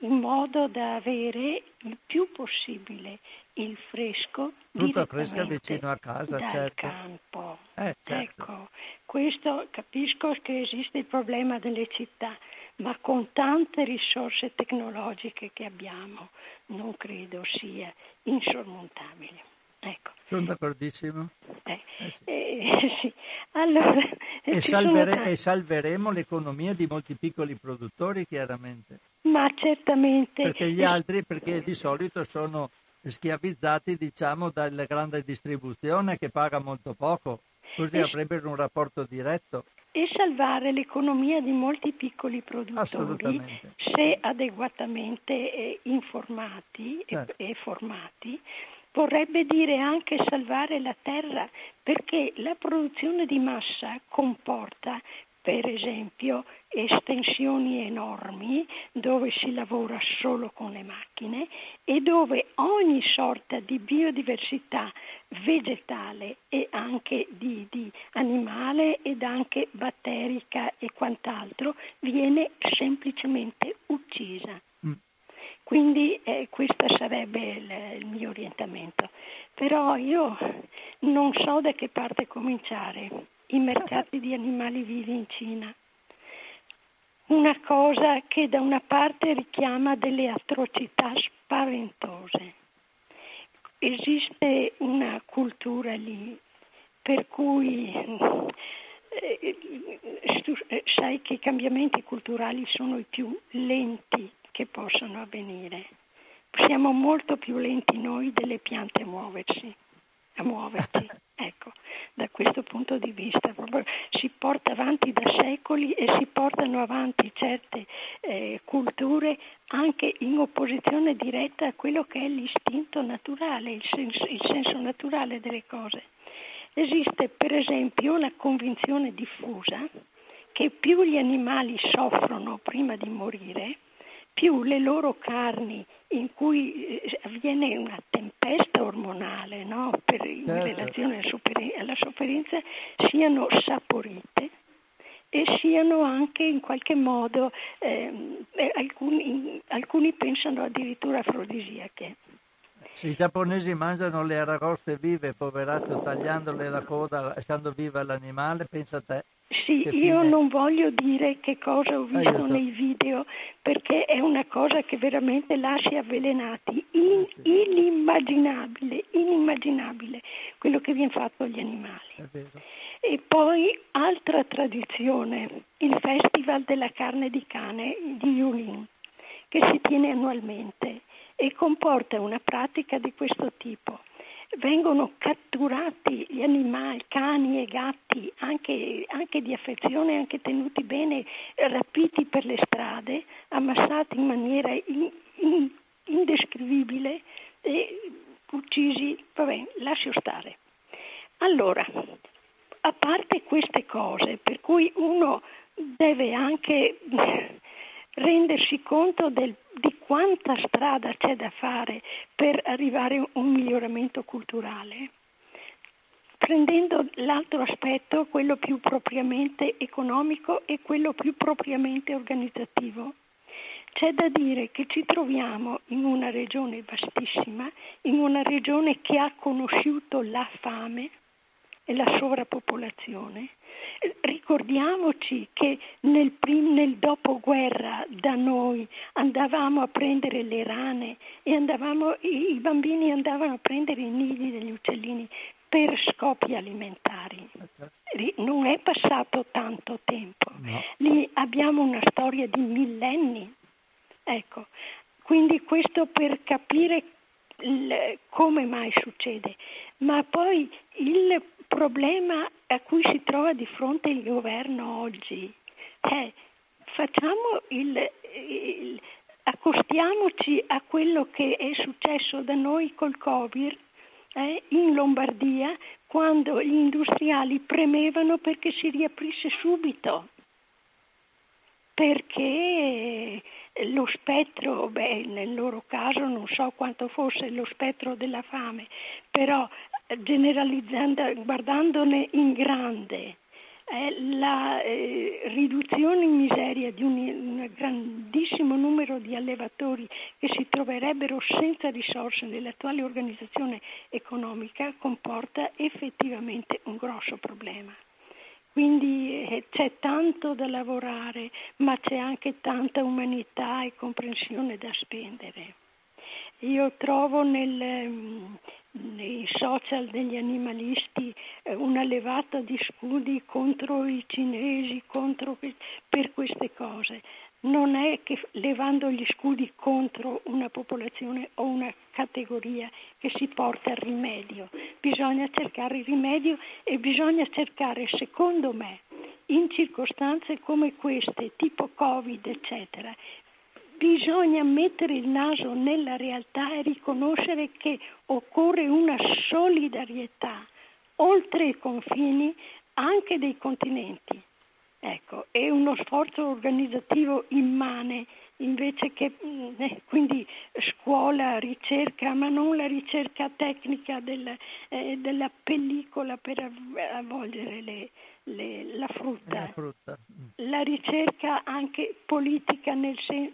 in modo da avere il più possibile il fresco frutta fresca vicino a casa, dal certo. campo. Eh, certo. Ecco, questo capisco che esiste il problema delle città, ma con tante risorse tecnologiche che abbiamo non credo sia insormontabile. Ecco. Sono d'accordissimo. Eh, eh, sì. Eh, sì. Allora, e, salvere, sono... e salveremo l'economia di molti piccoli produttori, chiaramente. Ma certamente. Perché gli altri, perché di solito sono schiavizzati, diciamo, dalla grande distribuzione che paga molto poco, così e... avrebbero un rapporto diretto. E salvare l'economia di molti piccoli produttori, se adeguatamente eh, informati certo. e, e formati, vorrebbe dire anche salvare la terra, perché la produzione di massa comporta, per esempio, estensioni enormi dove si lavora solo con le macchine e dove ogni sorta di biodiversità vegetale e anche di, di animale ed anche batterica e quant'altro viene semplicemente uccisa. Quindi eh, questo sarebbe il, il mio orientamento. Però io non so da che parte cominciare. I mercati di animali vivi in Cina. Una cosa che da una parte richiama delle atrocità spaventose. Esiste una cultura lì per cui... Eh, sai che i cambiamenti culturali sono i più lenti che possono avvenire. Siamo molto più lenti noi delle piante a muoversi, a muoversi. Ecco, da questo punto di vista proprio si porta avanti da secoli e si portano avanti certe eh, culture anche in opposizione diretta a quello che è l'istinto naturale, il senso, il senso naturale delle cose. Esiste per esempio la convinzione diffusa che più gli animali soffrono prima di morire, più le loro carni, in cui avviene una tempesta ormonale, no? per, in certo. relazione alla sofferenza, siano saporite e siano anche in qualche modo, eh, alcuni, alcuni pensano addirittura afrodisiache. I giapponesi mangiano le aragoste vive, poveretto, tagliandole la coda, lasciando viva l'animale, pensa a te. Sì, che io fine... non voglio dire che cosa ho visto Aiuto. nei video, perché è una cosa che veramente lascia avvelenati, in, inimmaginabile, inimmaginabile quello che viene fatto agli animali. È vero. E poi altra tradizione, il Festival della carne di cane di Yulin, che si tiene annualmente e comporta una pratica di questo tipo. Vengono catturati gli animali, cani e gatti, anche, anche di affezione, anche tenuti bene, rapiti per le strade, ammassati in maniera in, in, indescrivibile e uccisi, vabbè, lascio stare. Allora, a parte queste cose, per cui uno deve anche rendersi conto del, di quanta strada c'è da fare per arrivare a un miglioramento culturale, prendendo l'altro aspetto, quello più propriamente economico e quello più propriamente organizzativo. C'è da dire che ci troviamo in una regione vastissima, in una regione che ha conosciuto la fame e la sovrappopolazione. Ricordiamoci che nel, prim- nel dopoguerra da noi andavamo a prendere le rane e andavamo, i, i bambini andavano a prendere i nidi degli uccellini per scopi alimentari. Non è passato tanto tempo, no. Lì abbiamo una storia di millenni. Ecco, quindi questo per capire il, come mai succede, ma poi il problema a cui si trova di fronte il governo oggi è: facciamo il, il accostiamoci a quello che è successo da noi col Covid eh, in Lombardia, quando gli industriali premevano perché si riaprisse subito, perché lo spettro, beh, nel loro caso non so quanto fosse lo spettro della fame, però generalizzando, guardandone in grande è la eh, riduzione in miseria di un, un grandissimo numero di allevatori che si troverebbero senza risorse nell'attuale organizzazione economica comporta effettivamente un grosso problema. Quindi eh, c'è tanto da lavorare, ma c'è anche tanta umanità e comprensione da spendere. Io trovo nel... Mh, nei social degli animalisti eh, una levata di scudi contro i cinesi, contro que- per queste cose. Non è che levando gli scudi contro una popolazione o una categoria che si porta al rimedio. Bisogna cercare il rimedio e bisogna cercare, secondo me, in circostanze come queste, tipo Covid, eccetera, bisogna mettere il naso nella realtà e riconoscere che occorre una solidarietà oltre i confini anche dei continenti. Ecco, è uno sforzo organizzativo immane, invece che quindi scuola, ricerca, ma non la ricerca tecnica del, eh, della pellicola per av- avvolgere le Le, la frutta, la frutta. Mm. La ricerca anche politica nel sen-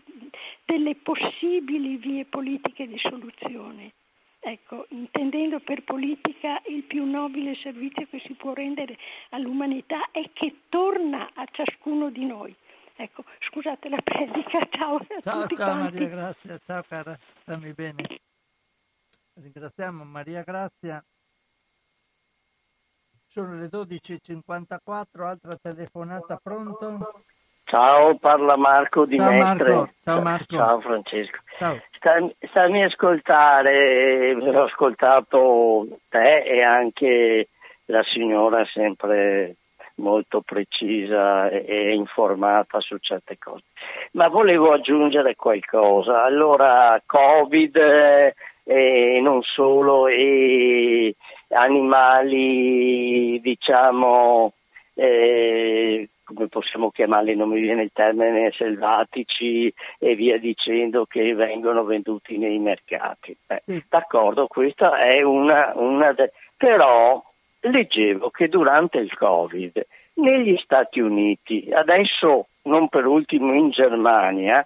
delle possibili vie politiche di soluzione, ecco, intendendo per politica il più nobile servizio che si può rendere all'umanità e che torna a ciascuno di noi. Ecco, scusate la predica, ciao a ciao, tutti ciao quanti. Maria Grazia, ciao cara, stammi bene. Ringraziamo Maria Grazia. Sono le dodici e cinquantaquattro, altra telefonata, pronto? Ciao, parla Marco di Ciao Mestre. Marco. Ciao Marco. Ciao Francesco. Ciao. Stammi, stammi ascoltare, ho ascoltato te e anche la signora sempre molto precisa e, e informata su certe cose. Ma volevo aggiungere qualcosa. Allora, Covid e eh, non solo e... animali, diciamo, eh, come possiamo chiamarli, non mi viene il termine, selvatici e via dicendo, che vengono venduti nei mercati. Eh, mm. D'accordo, questa è una... una de- però leggevo che durante il Covid negli Stati Uniti, adesso non per ultimo in Germania,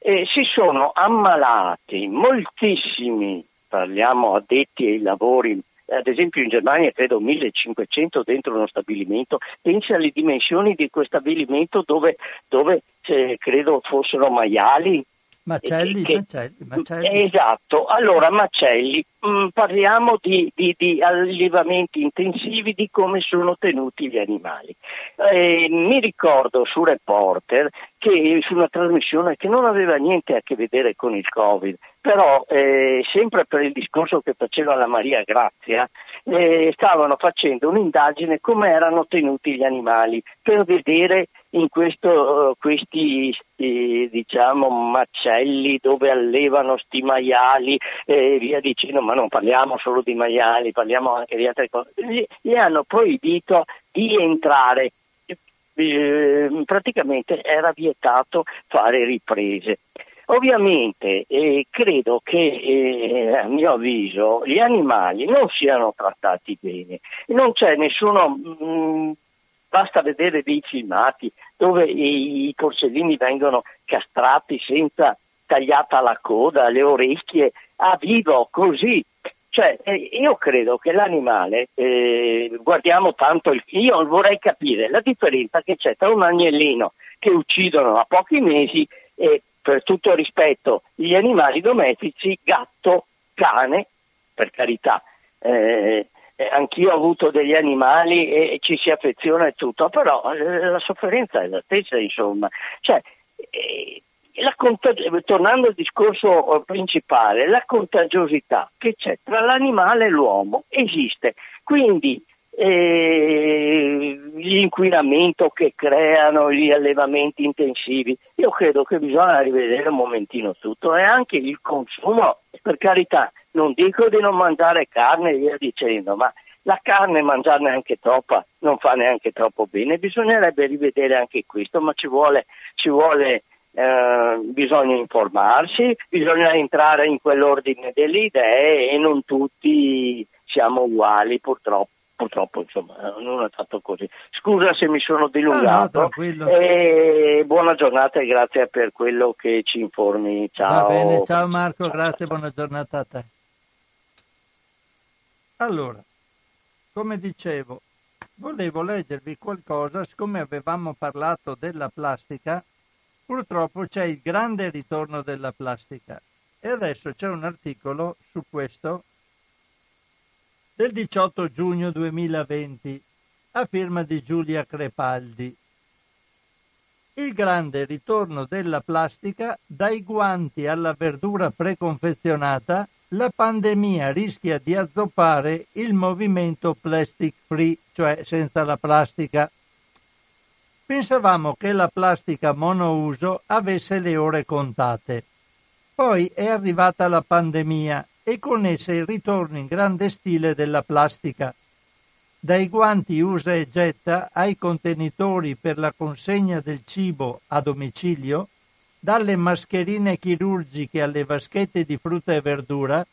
eh, si sono ammalati moltissimi, parliamo addetti ai lavori, ad esempio in Germania credo millecinquecento dentro uno stabilimento, pensi alle dimensioni di questo stabilimento dove, dove eh, credo fossero maiali. Macelli, che, macelli, macelli. Esatto, allora macelli, mh, parliamo di, di, di allevamenti intensivi, di come sono tenuti gli animali. Eh, mi ricordo su Reporter, che su una trasmissione che non aveva niente a che vedere con il Covid, però eh, sempre per il discorso che faceva la Maria Grazia, eh, stavano facendo un'indagine come erano tenuti gli animali per vedere in questo, questi eh, diciamo macelli dove allevano sti maiali e eh, via dicendo, ma non parliamo solo di maiali, parliamo anche di altre cose. Gli, gli hanno proibito di entrare, eh, praticamente era vietato fare riprese. Ovviamente eh, credo che, eh, a mio avviso, gli animali non siano trattati bene, non c'è nessuno... Mh, basta vedere dei filmati dove i porcellini vengono castrati senza tagliata la coda, le orecchie, a vivo, così. Cioè, io credo che l'animale, eh, guardiamo tanto, il, io vorrei capire la differenza che c'è tra un agnellino che uccidono a pochi mesi e, per tutto rispetto, gli animali domestici, gatto, cane, per carità, eh, anch'io ho avuto degli animali e ci si affeziona e tutto, però la sofferenza è la stessa, insomma. Cioè, eh, la contag- tornando al discorso principale, la contagiosità che c'è tra l'animale e l'uomo esiste, quindi eh, l'inquinamento che creano gli allevamenti intensivi, io credo che bisogna rivedere un momentino tutto, e anche il consumo, per carità. Non dico di non mangiare carne e via dicendo, ma la carne mangiarne anche troppa non fa neanche troppo bene. Bisognerebbe rivedere anche questo, ma ci vuole, ci vuole eh, bisogna informarsi, bisogna entrare in quell'ordine delle idee e non tutti siamo uguali purtroppo. purtroppo insomma non è tanto così. Scusa se mi sono dilungato, no, no, e buona giornata e grazie per quello che ci informi. Ciao. Va bene, ciao Marco, ciao, grazie, ciao. Buona giornata a te. Allora, come dicevo, volevo leggervi qualcosa, siccome avevamo parlato della plastica, purtroppo c'è il grande ritorno della plastica e adesso c'è un articolo su questo del diciotto giugno duemilaventi a firma di Giulia Crepaldi. Il grande ritorno della plastica, dai guanti alla verdura preconfezionata, la pandemia rischia di azzoppare il movimento plastic free, cioè senza la plastica. Pensavamo che la plastica monouso avesse le ore contate. Poi è arrivata la pandemia e con essa il ritorno in grande stile della plastica. Dai guanti usa e getta ai contenitori per la consegna del cibo a domicilio, dalle mascherine chirurgiche alle vaschette di frutta e verdura,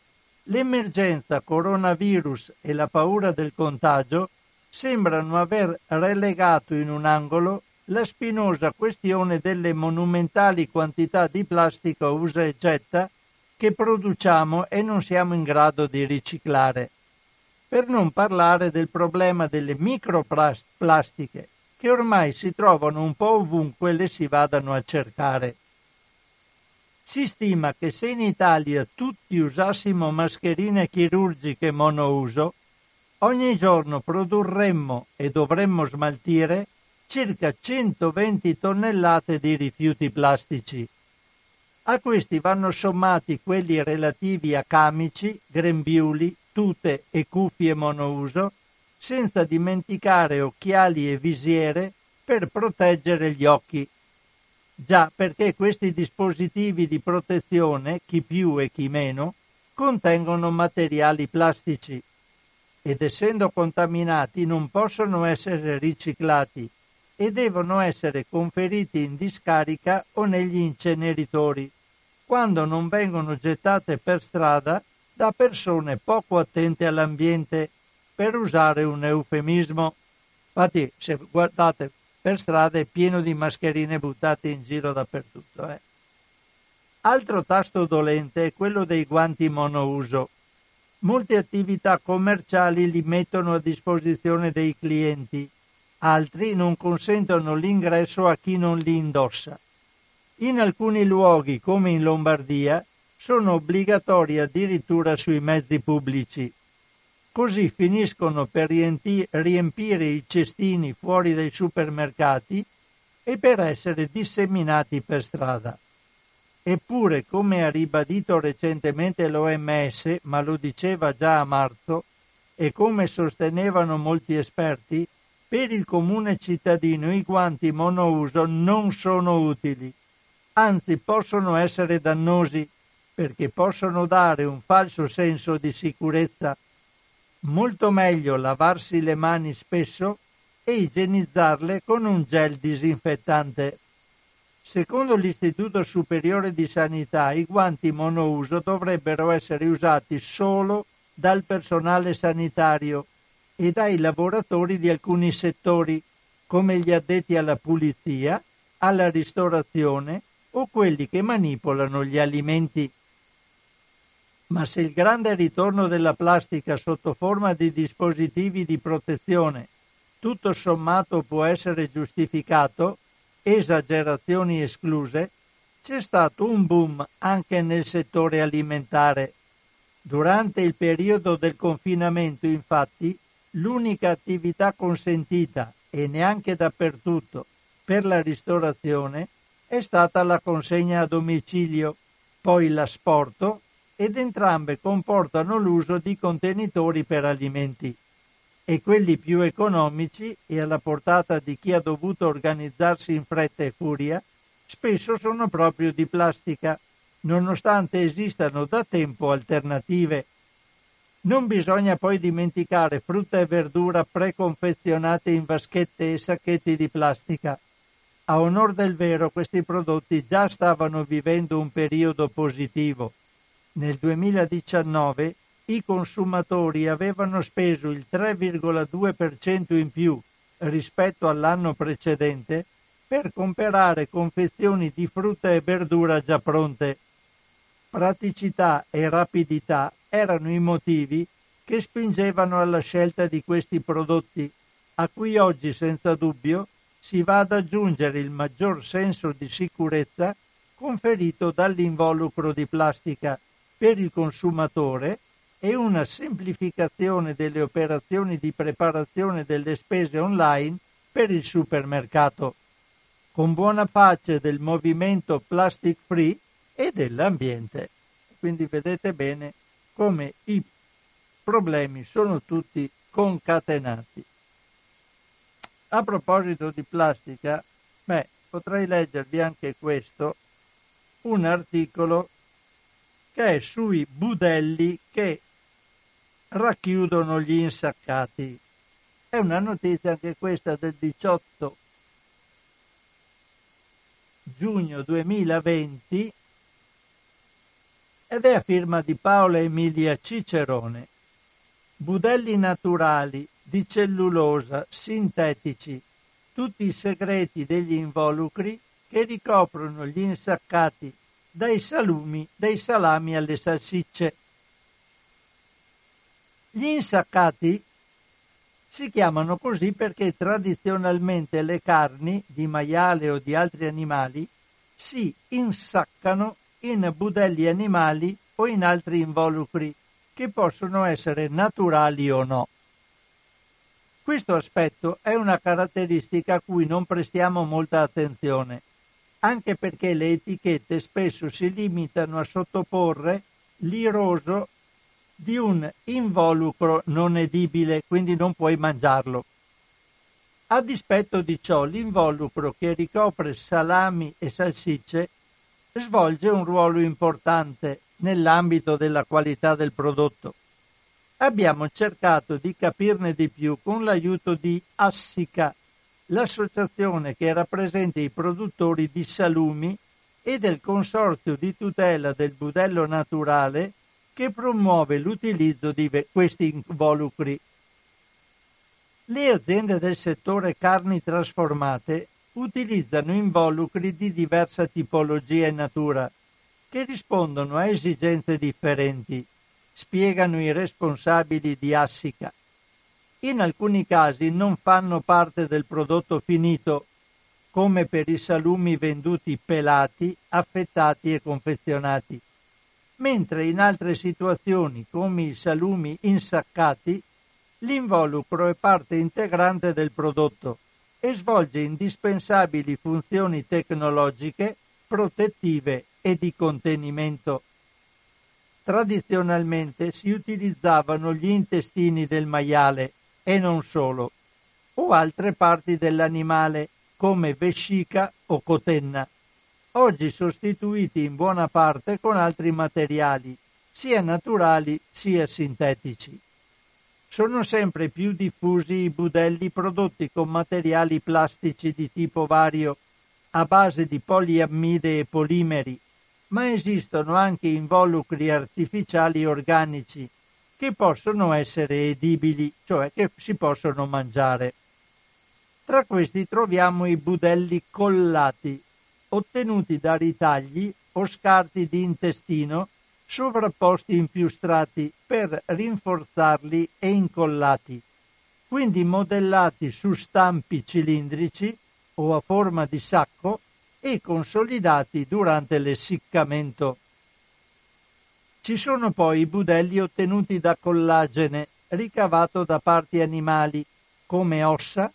l'emergenza coronavirus e la paura del contagio sembrano aver relegato in un angolo la spinosa questione delle monumentali quantità di plastica usa e getta che produciamo e non siamo in grado di riciclare. Per non parlare del problema delle microplastiche, che ormai si trovano un po' ovunque le si vadano a cercare. Si stima che se in Italia tutti usassimo mascherine chirurgiche monouso, ogni giorno produrremmo e dovremmo smaltire circa centoventi tonnellate di rifiuti plastici. A questi vanno sommati quelli relativi a camici, grembiuli, tute e cuffie monouso, senza dimenticare occhiali e visiere per proteggere gli occhi. Già, perché questi dispositivi di protezione, chi più e chi meno, contengono materiali plastici ed essendo contaminati non possono essere riciclati e devono essere conferiti in discarica o negli inceneritori, quando non vengono gettate per strada da persone poco attente all'ambiente, per usare un eufemismo. Infatti, se guardate per strada, è pieno di mascherine buttate in giro dappertutto. Eh? Altro tasto dolente è quello dei guanti monouso. Molte attività commerciali li mettono a disposizione dei clienti, altri non consentono l'ingresso a chi non li indossa. In alcuni luoghi, come in Lombardia, sono obbligatori addirittura sui mezzi pubblici. Così finiscono per riempire i cestini fuori dai supermercati e per essere disseminati per strada. Eppure, come ha ribadito recentemente l'O M S, ma lo diceva già a marzo, e come sostenevano molti esperti, per il comune cittadino i guanti monouso non sono utili, anzi possono essere dannosi, perché possono dare un falso senso di sicurezza. Molto meglio lavarsi le mani spesso e igienizzarle con un gel disinfettante. Secondo l'Istituto Superiore di Sanità, i guanti monouso dovrebbero essere usati solo dal personale sanitario e dai lavoratori di alcuni settori, come gli addetti alla pulizia, alla ristorazione o quelli che manipolano gli alimenti. Ma se il grande ritorno della plastica sotto forma di dispositivi di protezione tutto sommato può essere giustificato, esagerazioni escluse, c'è stato un boom anche nel settore alimentare. Durante il periodo del confinamento, infatti, l'unica attività consentita, e neanche dappertutto, per la ristorazione è stata la consegna a domicilio, poi l'asporto, ed entrambe comportano l'uso di contenitori per alimenti, e quelli più economici e alla portata di chi ha dovuto organizzarsi in fretta e furia spesso sono proprio di plastica, nonostante esistano da tempo alternative. Non bisogna poi dimenticare frutta e verdura preconfezionate in vaschette e sacchetti di plastica. A onor del vero, questi prodotti già stavano vivendo un periodo positivo. Nel duemiladiciannove i consumatori avevano speso il tre virgola due per cento in più rispetto all'anno precedente per comprare confezioni di frutta e verdura già pronte. Praticità e rapidità erano i motivi che spingevano alla scelta di questi prodotti, a cui oggi senza dubbio si va ad aggiungere il maggior senso di sicurezza conferito dall'involucro di plastica per il consumatore e una semplificazione delle operazioni di preparazione delle spese online per il supermercato, con buona pace del movimento plastic free e dell'ambiente. Quindi vedete bene come i problemi sono tutti concatenati. A proposito di plastica, beh, potrei leggervi anche questo, un articolo che è sui budelli che racchiudono gli insaccati. È una notizia anche questa del diciotto giugno duemilaventi ed è a firma di Paola Emilia Cicerone. Budelli naturali di cellulosa sintetici, tutti i segreti degli involucri che ricoprono gli insaccati dai salumi, dai salami alle salsicce. Gli insaccati si chiamano così perché tradizionalmente le carni di maiale o di altri animali si insaccano in budelli animali o in altri involucri che possono essere naturali o no. Questo aspetto è una caratteristica a cui non prestiamo molta attenzione, anche perché le etichette spesso si limitano a sottoporre l'iroso di un involucro non edibile, quindi non puoi mangiarlo. A dispetto di ciò, l'involucro che ricopre salami e salsicce svolge un ruolo importante nell'ambito della qualità del prodotto. Abbiamo cercato di capirne di più con l'aiuto di ASSICA, l'associazione che rappresenta i produttori di salumi, e del Consorzio di tutela del budello naturale che promuove l'utilizzo di questi involucri. Le aziende del settore carni trasformate utilizzano involucri di diversa tipologia e natura che rispondono a esigenze differenti, spiegano i responsabili di ASSICA. In alcuni casi non fanno parte del prodotto finito, come per i salumi venduti pelati, affettati e confezionati, mentre in altre situazioni, come i salumi insaccati, l'involucro è parte integrante del prodotto e svolge indispensabili funzioni tecnologiche, protettive e di contenimento. Tradizionalmente si utilizzavano gli intestini del maiale e non solo, o altre parti dell'animale come vescica o cotenna, oggi sostituiti in buona parte con altri materiali, sia naturali sia sintetici. Sono sempre più diffusi i budelli prodotti con materiali plastici di tipo vario, a base di poliammide e polimeri, ma esistono anche involucri artificiali organici che possono essere edibili, cioè che si possono mangiare. Tra questi troviamo i budelli collati, ottenuti da ritagli o scarti di intestino sovrapposti in più strati per rinforzarli e incollati, quindi modellati su stampi cilindrici o a forma di sacco e consolidati durante l'essiccamento. Ci sono poi i budelli ottenuti da collagene ricavato da parti animali, come ossa,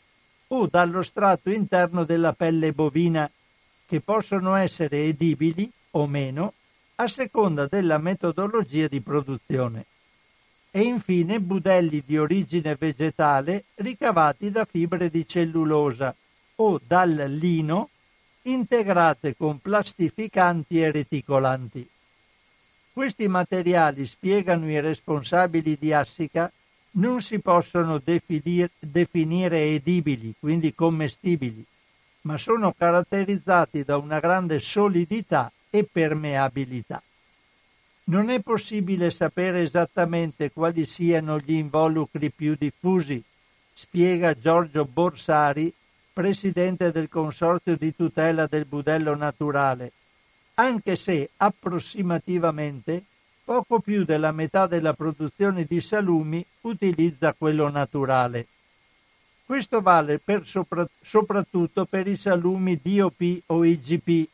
o dallo strato interno della pelle bovina, che possono essere edibili o meno a seconda della metodologia di produzione. E infine budelli di origine vegetale ricavati da fibre di cellulosa o dal lino, integrate con plastificanti e reticolanti. Questi materiali, spiegano i responsabili di ASSICA, non si possono definir, definire edibili, quindi commestibili, ma sono caratterizzati da una grande solidità e permeabilità. Non è possibile sapere esattamente quali siano gli involucri più diffusi, spiega Giorgio Borsari, presidente del Consorzio di tutela del budello naturale, anche se approssimativamente poco più della metà della produzione di salumi utilizza quello naturale. Questo vale per sopra- soprattutto per i salumi D O P o I G P,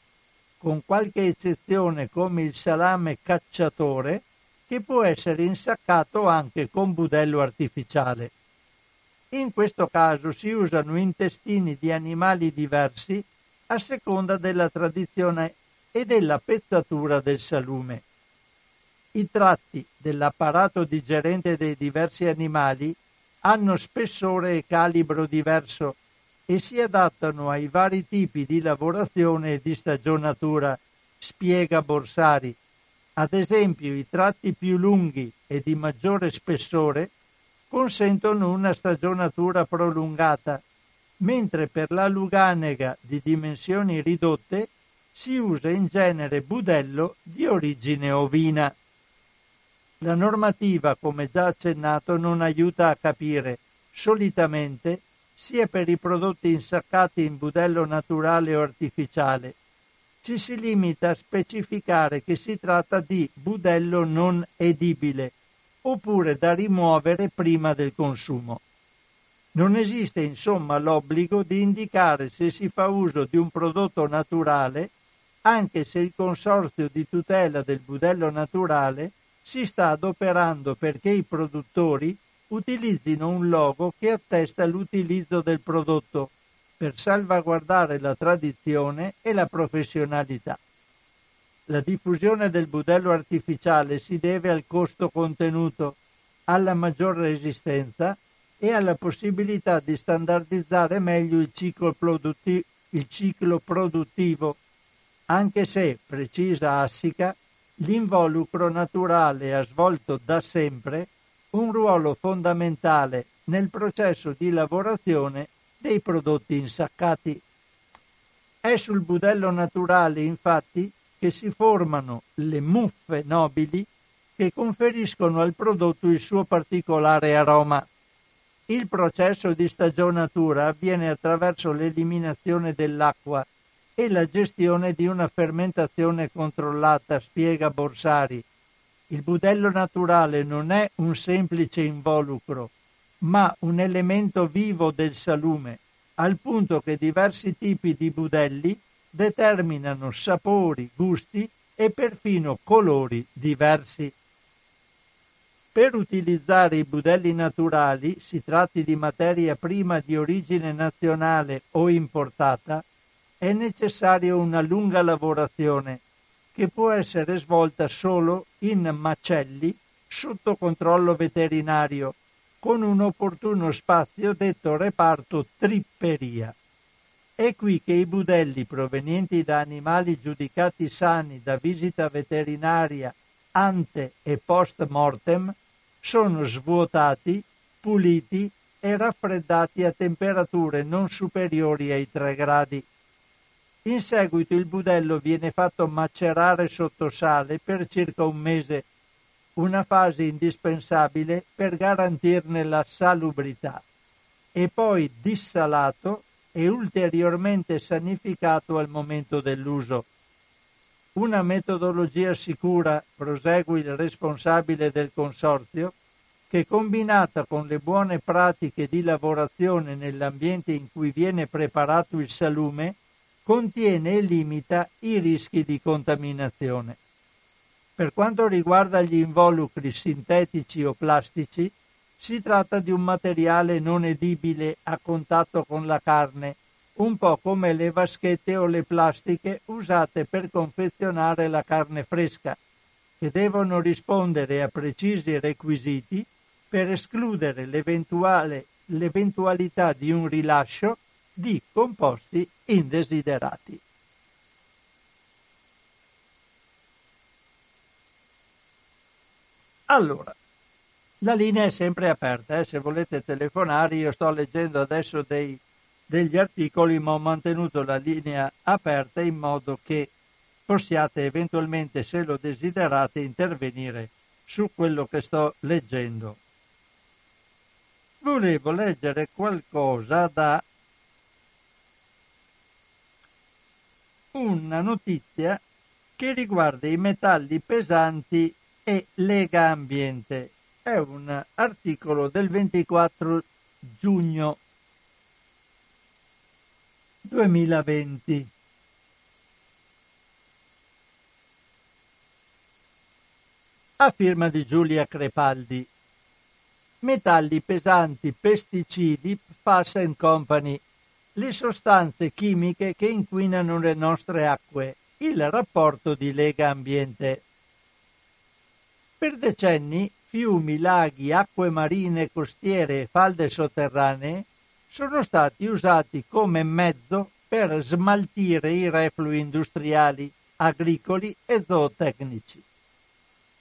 con qualche eccezione come il salame cacciatore, che può essere insaccato anche con budello artificiale. In questo caso si usano intestini di animali diversi a seconda della tradizione e della pezzatura del salume. I tratti dell'apparato digerente dei diversi animali hanno spessore e calibro diverso e si adattano ai vari tipi di lavorazione e di stagionatura, spiega Borsari. Ad esempio, i tratti più lunghi e di maggiore spessore consentono una stagionatura prolungata, mentre per la luganega di dimensioni ridotte si usa in genere budello di origine ovina. La normativa, come già accennato, non aiuta a capire, solitamente, sia per i prodotti insaccati in budello naturale o artificiale. Ci si limita a specificare che si tratta di budello non edibile, oppure da rimuovere prima del consumo. Non esiste, insomma, l'obbligo di indicare se si fa uso di un prodotto naturale, anche se il Consorzio di tutela del budello naturale si sta adoperando perché i produttori utilizzino un logo che attesta l'utilizzo del prodotto per salvaguardare la tradizione e la professionalità. La diffusione del budello artificiale si deve al costo contenuto, alla maggior resistenza e alla possibilità di standardizzare meglio il ciclo produttivo, il ciclo produttivo anche se, precisa ASSICA, l'involucro naturale ha svolto da sempre un ruolo fondamentale nel processo di lavorazione dei prodotti insaccati. È sul budello naturale, infatti, che si formano le muffe nobili che conferiscono al prodotto il suo particolare aroma. Il processo di stagionatura avviene attraverso l'eliminazione dell'acqua e la gestione di una fermentazione controllata, spiega Borsari. Il budello naturale non è un semplice involucro, ma un elemento vivo del salume, al punto che diversi tipi di budelli determinano sapori, gusti e perfino colori diversi. Per utilizzare i budelli naturali, si tratti di materia prima di origine nazionale o importata, è necessaria una lunga lavorazione che può essere svolta solo in macelli sotto controllo veterinario con un opportuno spazio detto reparto tripperia. È qui che i budelli provenienti da animali giudicati sani da visita veterinaria ante e post mortem sono svuotati, puliti e raffreddati a temperature non superiori ai tre gradi. In seguito il budello viene fatto macerare sotto sale per circa un mese, una fase indispensabile per garantirne la salubrità, e poi dissalato e ulteriormente sanificato al momento dell'uso. Una metodologia sicura, prosegue il responsabile del Consorzio, che combinata con le buone pratiche di lavorazione nell'ambiente in cui viene preparato il salume, contiene e limita i rischi di contaminazione. Per quanto riguarda gli involucri sintetici o plastici, si tratta di un materiale non edibile a contatto con la carne, un po' come le vaschette o le plastiche usate per confezionare la carne fresca, che devono rispondere a precisi requisiti per escludere l'eventuale, l'eventualità di un rilascio di composti indesiderati. Allora, la linea è sempre aperta, eh? Se volete telefonare, io sto leggendo adesso dei, degli articoli, ma ho mantenuto la linea aperta in modo che possiate eventualmente, se lo desiderate, intervenire su quello che sto leggendo. Volevo leggere qualcosa da una notizia che riguarda i metalli pesanti e Legambiente. È un articolo del ventiquattro giugno duemilaventi. A firma di Giulia Crepaldi. Metalli pesanti, pesticidi, Fast and Company. Le sostanze chimiche che inquinano le nostre acque. Il rapporto di Legambiente. Per decenni fiumi, laghi, acque marine, costiere e falde sotterranee sono stati usati come mezzo per smaltire i reflui industriali, agricoli e zootecnici.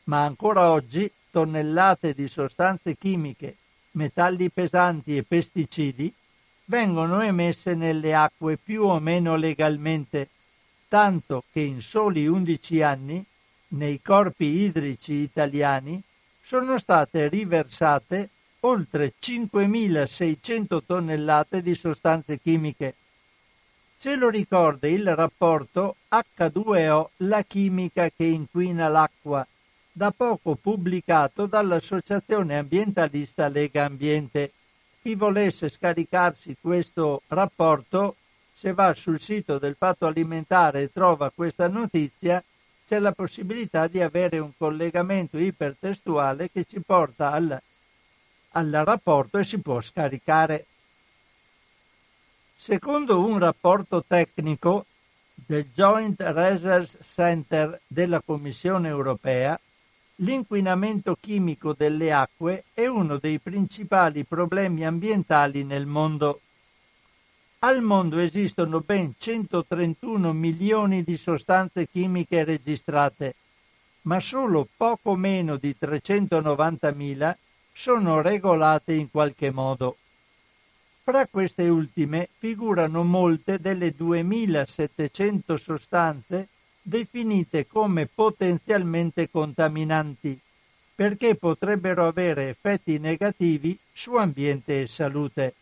Ma ancora oggi tonnellate di sostanze chimiche, metalli pesanti e pesticidi vengono emesse nelle acque più o meno legalmente, tanto che in soli undici anni nei corpi idrici italiani sono state riversate oltre cinquemilaseicento tonnellate di sostanze chimiche. Ce lo ricorda il rapporto acca due o, la chimica che inquina l'acqua, da poco pubblicato dall'associazione ambientalista Legambiente. Chi volesse scaricarsi questo rapporto, se va sul sito del Fatto Alimentare e trova questa notizia, c'è la possibilità di avere un collegamento ipertestuale che ci porta al, al rapporto e si può scaricare. Secondo un rapporto tecnico del Joint Research Center della Commissione europea, l'inquinamento chimico delle acque è uno dei principali problemi ambientali nel mondo. Al mondo esistono ben centotrentuno milioni di sostanze chimiche registrate, ma solo poco meno di trecentonovantamila sono regolate in qualche modo. Fra queste ultime figurano molte delle duemilasettecento sostanze definite come potenzialmente contaminanti, perché potrebbero avere effetti negativi su ambiente e salute.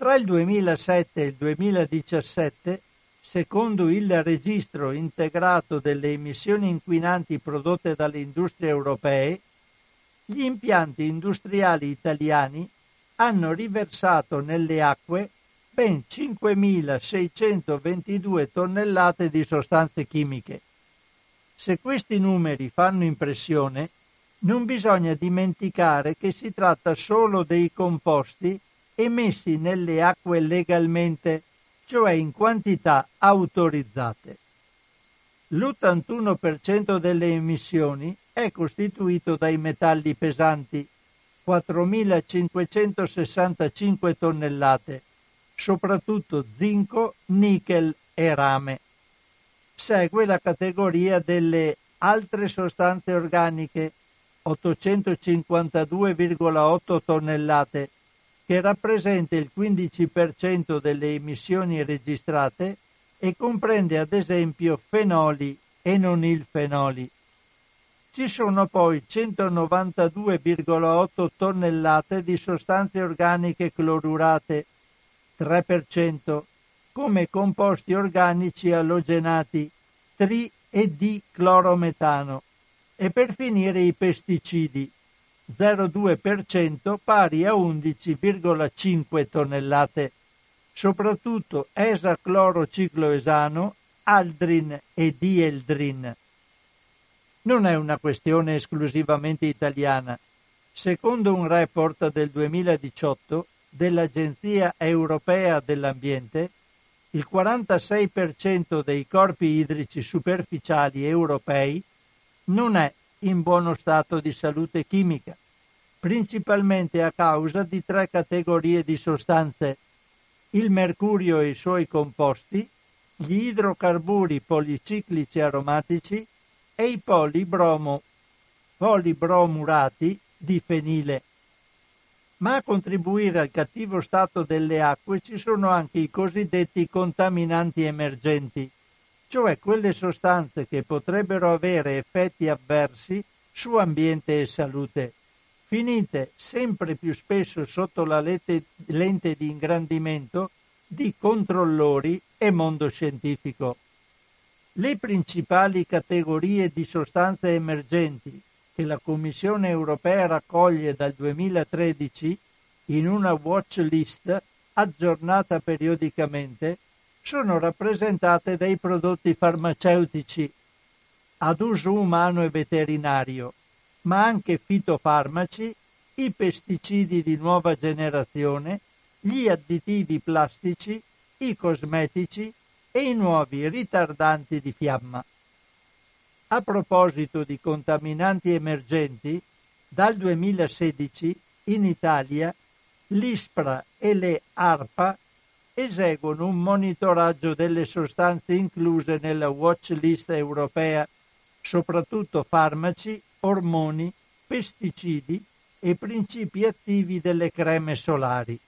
Tra il duemilasette e il duemiladiciassette, secondo il registro integrato delle emissioni inquinanti prodotte dalle industrie europee, gli impianti industriali italiani hanno riversato nelle acque ben cinquemilaseicentoventidue tonnellate di sostanze chimiche. Se questi numeri fanno impressione, non bisogna dimenticare che si tratta solo dei composti emessi nelle acque legalmente, cioè in quantità autorizzate. L'ottantuno per cento delle emissioni è costituito dai metalli pesanti, quattromilacinquecentosessantacinque tonnellate, soprattutto zinco, nichel e rame. Segue la categoria delle altre sostanze organiche, ottocentocinquantaduevirgolaotto tonnellate, che rappresenta il quindici per cento delle emissioni registrate e comprende ad esempio fenoli e non ilfenoli. Ci sono poi centonovantadue virgola otto tonnellate di sostanze organiche clorurate, tre per cento, come composti organici alogenati, tri- e diclorometano, e per finire i pesticidi, zero virgola due per cento, pari a undici virgola cinque tonnellate, soprattutto esaclorocicloesano, aldrin e dieldrin. Non è una questione esclusivamente italiana. Secondo un report del duemiladiciotto dell'Agenzia Europea dell'Ambiente, il quarantasei per cento dei corpi idrici superficiali europei non è in buono stato di salute chimica, principalmente a causa di tre categorie di sostanze: il mercurio e i suoi composti, gli idrocarburi policiclici aromatici e i polibromo, polibromurati di fenile. Ma a contribuire al cattivo stato delle acque ci sono anche i cosiddetti contaminanti emergenti, cioè quelle sostanze che potrebbero avere effetti avversi su ambiente e salute, finite sempre più spesso sotto la lente, lente di ingrandimento di controllori e mondo scientifico. Le principali categorie di sostanze emergenti che la Commissione europea raccoglie dal duemilatredici in una watch list aggiornata periodicamente sono rappresentate dai prodotti farmaceutici ad uso umano e veterinario, ma anche fitofarmaci, i pesticidi di nuova generazione, gli additivi plastici, i cosmetici e i nuovi ritardanti di fiamma. A proposito di contaminanti emergenti, dal duemilasedici in Italia l'ISPRA e le ARPA eseguono un monitoraggio delle sostanze incluse nella watch list europea, soprattutto farmaci, ormoni, pesticidi e principi attivi delle creme solari.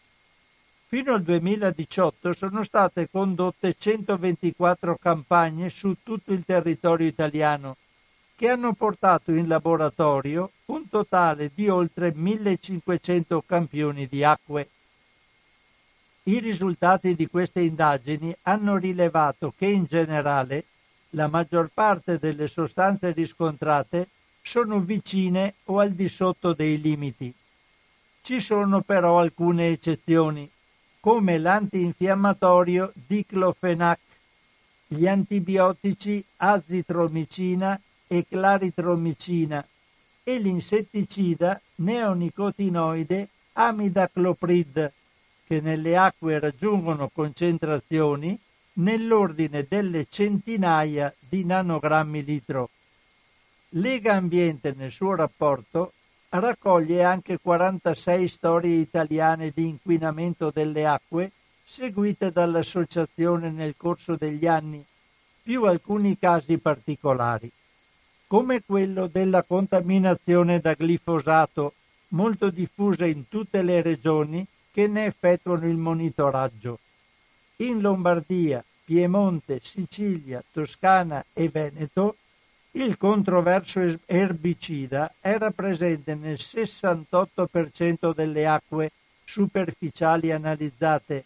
Fino al duemiladiciotto sono state condotte centoventiquattro campagne su tutto il territorio italiano, che hanno portato in laboratorio un totale di oltre millecinquecento campioni di acque. I risultati di queste indagini hanno rilevato che in generale la maggior parte delle sostanze riscontrate sono vicine o al di sotto dei limiti. Ci sono però alcune eccezioni, come l'antinfiammatorio diclofenac, gli antibiotici azitromicina e claritromicina e l'insetticida neonicotinoide amidacloprid, che nelle acque raggiungono concentrazioni nell'ordine delle centinaia di nanogrammi litro. Legambiente, nel suo rapporto, raccoglie anche quarantasei storie italiane di inquinamento delle acque seguite dall'associazione nel corso degli anni, più alcuni casi particolari, come quello della contaminazione da glifosato, molto diffusa in tutte le regioni che ne effettuano il monitoraggio. In Lombardia, Piemonte, Sicilia, Toscana e Veneto il controverso erbicida era presente nel sessantotto per cento delle acque superficiali analizzate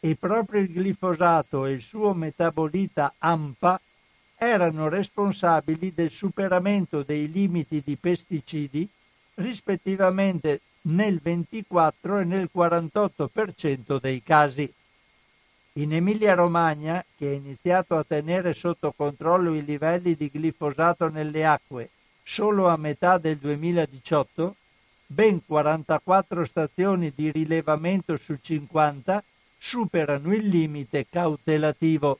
e proprio il glifosato e il suo metabolita AMPA erano responsabili del superamento dei limiti di pesticidi rispettivamente nel ventiquattro e nel quarantotto per cento dei casi. In Emilia-Romagna, che ha iniziato a tenere sotto controllo i livelli di glifosato nelle acque solo a metà del duemiladiciotto, ben quarantaquattro stazioni di rilevamento su cinquanta superano il limite cautelativo.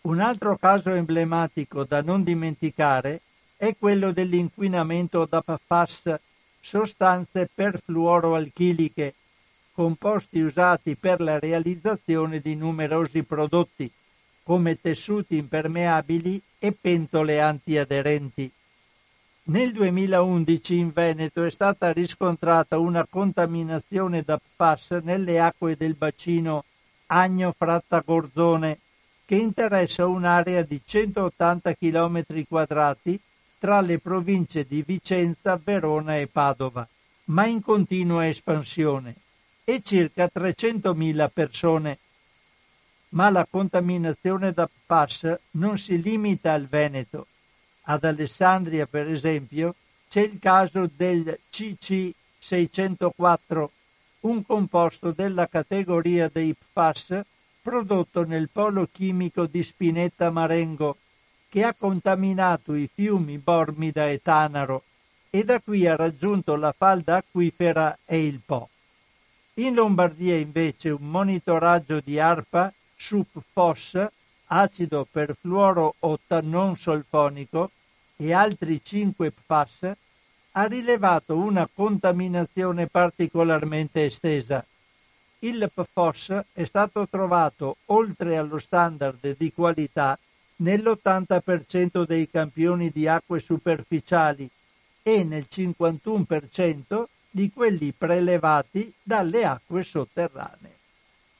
Un altro caso emblematico da non dimenticare è quello dell'inquinamento da P F A S, sostanze perfluoroalchiliche, composti usati per la realizzazione di numerosi prodotti, come tessuti impermeabili e pentole antiaderenti. Nel duemilaundici in Veneto è stata riscontrata una contaminazione da P F A S nelle acque del bacino Agno-Fratta-Gorzone, che interessa un'area di centottanta chilometri quadrati tra le province di Vicenza, Verona e Padova, ma in continua espansione, e circa trecentomila persone. Ma la contaminazione da P F A S non si limita al Veneto. Ad Alessandria, per esempio, c'è il caso del C C seicentoquattro, un composto della categoria dei P F A S prodotto nel polo chimico di Spinetta Marengo, che ha contaminato i fiumi Bormida e Tanaro e da qui ha raggiunto la falda acquifera e il Po. In Lombardia invece un monitoraggio di ARPA su P F O S, acido perfluorotta non solfonico, e altri cinque P F A S ha rilevato una contaminazione particolarmente estesa. Il P F O S è stato trovato oltre allo standard di qualità nell'ottanta per cento dei campioni di acque superficiali e nel cinquantuno per cento di quelli prelevati dalle acque sotterranee.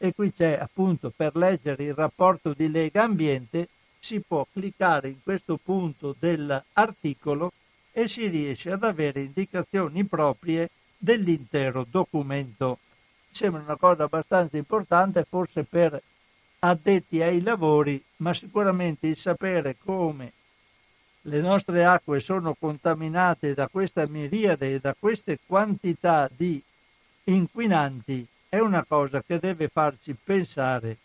e qui c'è appunto, per leggere il rapporto di Legambiente si può cliccare in questo punto dell'articolo e si riesce ad avere indicazioni proprie dell'intero documento. Mi sembra una cosa abbastanza importante, forse per addetti ai lavori, ma sicuramente il sapere come le nostre acque sono contaminate da questa miriade e da queste quantità di inquinanti è una cosa che deve farci pensare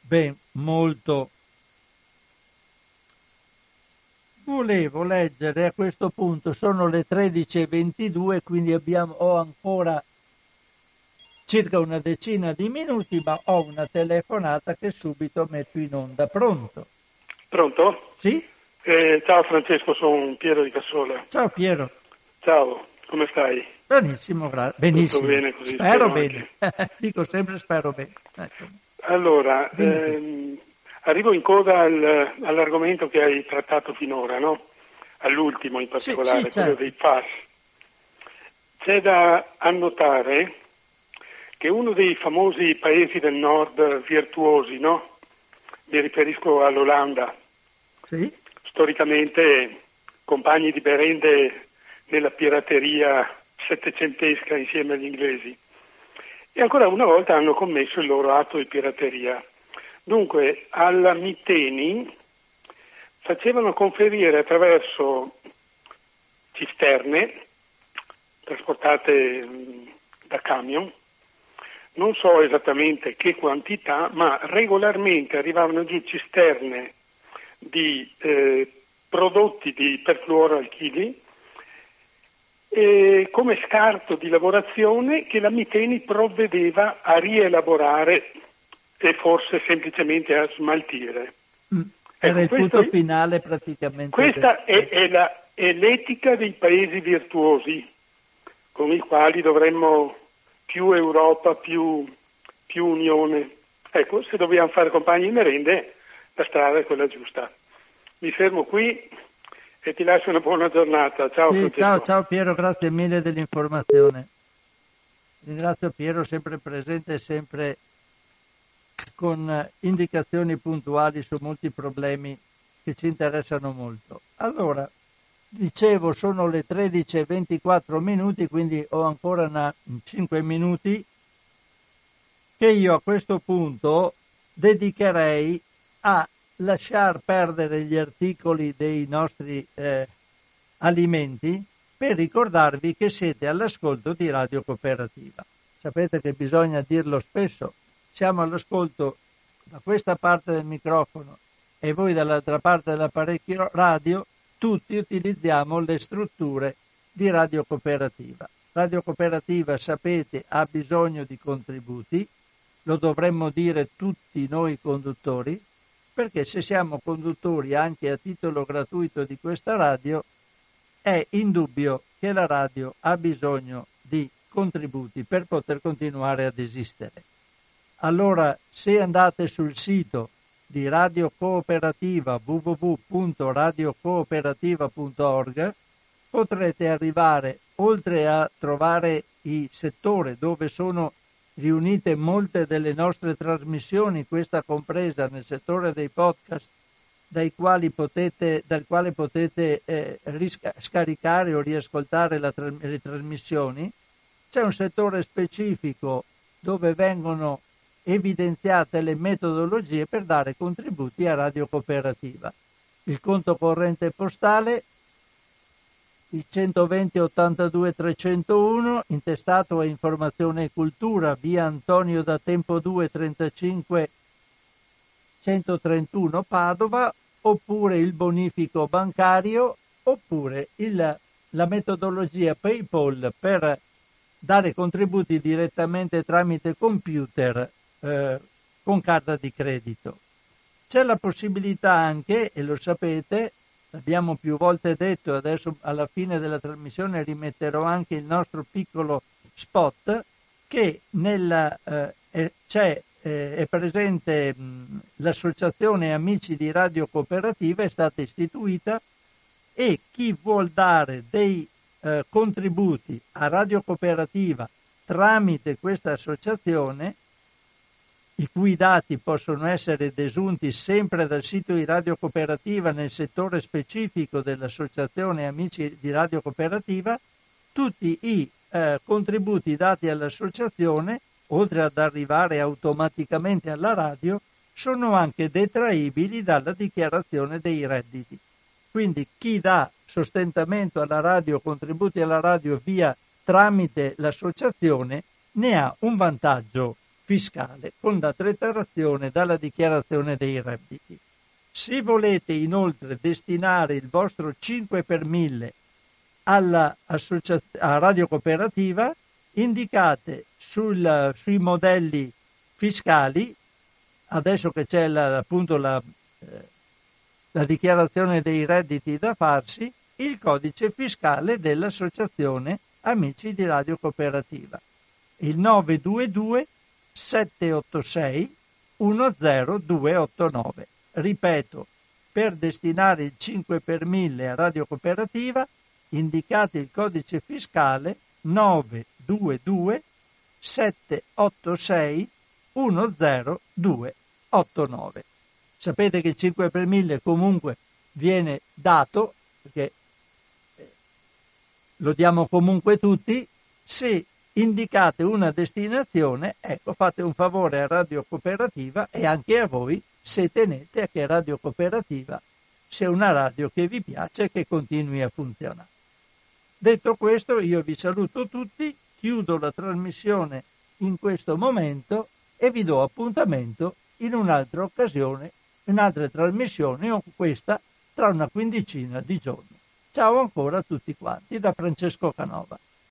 ben molto. Volevo leggere a questo punto, sono le tredici e ventidue, quindi abbiamo, ho ancora circa una decina di minuti, ma ho una telefonata che subito metto in onda. Pronto? Pronto? Sì? Eh, ciao Francesco, sono Piero di Cassola. Ciao Piero. Ciao, come stai? Benissimo, gra- benissimo. Tutto bene così. Spero, spero bene, dico sempre spero bene. Ecco. Allora, ehm, arrivo in coda al, all'argomento che hai trattato finora, no? All'ultimo in particolare, sì, sì, quello certo. dei P A S. C'è da annotare che uno dei famosi paesi del nord virtuosi, no? Mi riferisco all'Olanda. Sì. Storicamente compagni di merende nella pirateria settecentesca insieme agli inglesi, e ancora una volta hanno commesso il loro atto di pirateria. Dunque alla Miteni facevano conferire attraverso cisterne trasportate da camion, non so esattamente che quantità, ma regolarmente arrivavano giù cisterne di eh, prodotti di perfluoroalchili eh, come scarto di lavorazione che la Miteni provvedeva a rielaborare e forse semplicemente a smaltire. Mm, era ecco, il punto è, finale praticamente. Questa è, è, la, è l'etica dei paesi virtuosi con i quali dovremmo più Europa, più, più Unione. Ecco, se dobbiamo fare compagni di merende la strada è quella giusta. Mi fermo qui e ti lascio una buona giornata. Ciao, sì, ciao, ciao Piero, grazie mille dell'informazione. Ringrazio Piero, sempre presente, sempre con indicazioni puntuali su molti problemi che ci interessano molto. Allora, dicevo, sono le tredici e ventiquattro minuti, quindi ho ancora una, cinque minuti che io a questo punto dedicherei a lasciar perdere gli articoli dei nostri eh, alimenti per ricordarvi che siete all'ascolto di Radio Cooperativa. Sapete che bisogna dirlo spesso, siamo all'ascolto da questa parte del microfono e voi dall'altra parte dell'apparecchio radio, tutti utilizziamo le strutture di Radio Cooperativa. Radio Cooperativa, sapete, ha bisogno di contributi, lo dovremmo dire tutti noi conduttori, perché se siamo conduttori anche a titolo gratuito di questa radio, è indubbio che la radio ha bisogno di contributi per poter continuare ad esistere. Allora, se andate sul sito di Radio Cooperativa, w w w punto radio cooperativa punto org, potrete arrivare, oltre a trovare il settore dove sono riunite molte delle nostre trasmissioni, questa compresa nel settore dei podcast, dai quali potete, dal quale potete eh, risca- scaricare o riascoltare la tra- le trasmissioni, c'è un settore specifico dove vengono evidenziate le metodologie per dare contributi a Radio Cooperativa. Il conto corrente postale il centoventi ottantadue trecentouno, intestato a Informazione e Cultura, via Antonio da Tempo due trentacinque centotrentuno Padova, oppure il bonifico bancario, oppure il, la metodologia PayPal per dare contributi direttamente tramite computer eh, con carta di credito. C'è la possibilità anche, e lo sapete, l'abbiamo più volte detto, adesso alla fine della trasmissione rimetterò anche il nostro piccolo spot, che nella, eh, c'è, eh, è presente mh, l'associazione Amici di Radio Cooperativa, è stata istituita, e chi vuol dare dei eh, contributi a Radio Cooperativa tramite questa associazione i cui dati possono essere desunti sempre dal sito di Radio Cooperativa nel settore specifico dell'Associazione Amici di Radio Cooperativa, tutti i eh, contributi dati all'associazione, oltre ad arrivare automaticamente alla radio, sono anche detraibili dalla dichiarazione dei redditi. Quindi chi dà sostentamento alla radio, contributi alla radio via tramite l'associazione, ne ha un vantaggio fiscale con la detrazione dalla dichiarazione dei redditi. Se volete inoltre destinare il vostro cinque per mille alla associa- a Radio Cooperativa, indicate sul, sui modelli fiscali, adesso che c'è la, appunto la, eh, la dichiarazione dei redditi da farsi, il codice fiscale dell'associazione Amici di Radio Cooperativa, il nove due due sette otto sei uno zero due otto nove. Ripeto, per destinare il cinque per mille a Radio Cooperativa indicate il codice fiscale nove due due sette otto sei uno zero due otto nove. Sapete che il cinque per mille comunque viene dato, perché lo diamo comunque tutti. Se indicate una destinazione, ecco, fate un favore a Radio Cooperativa e anche a voi, se tenete a che Radio Cooperativa sia una radio che vi piace e che continui a funzionare. Detto questo, io vi saluto tutti, chiudo la trasmissione in questo momento e vi do appuntamento in un'altra occasione, in altre trasmissioni, o questa tra una quindicina di giorni. Ciao ancora a tutti quanti da Francesco Canova.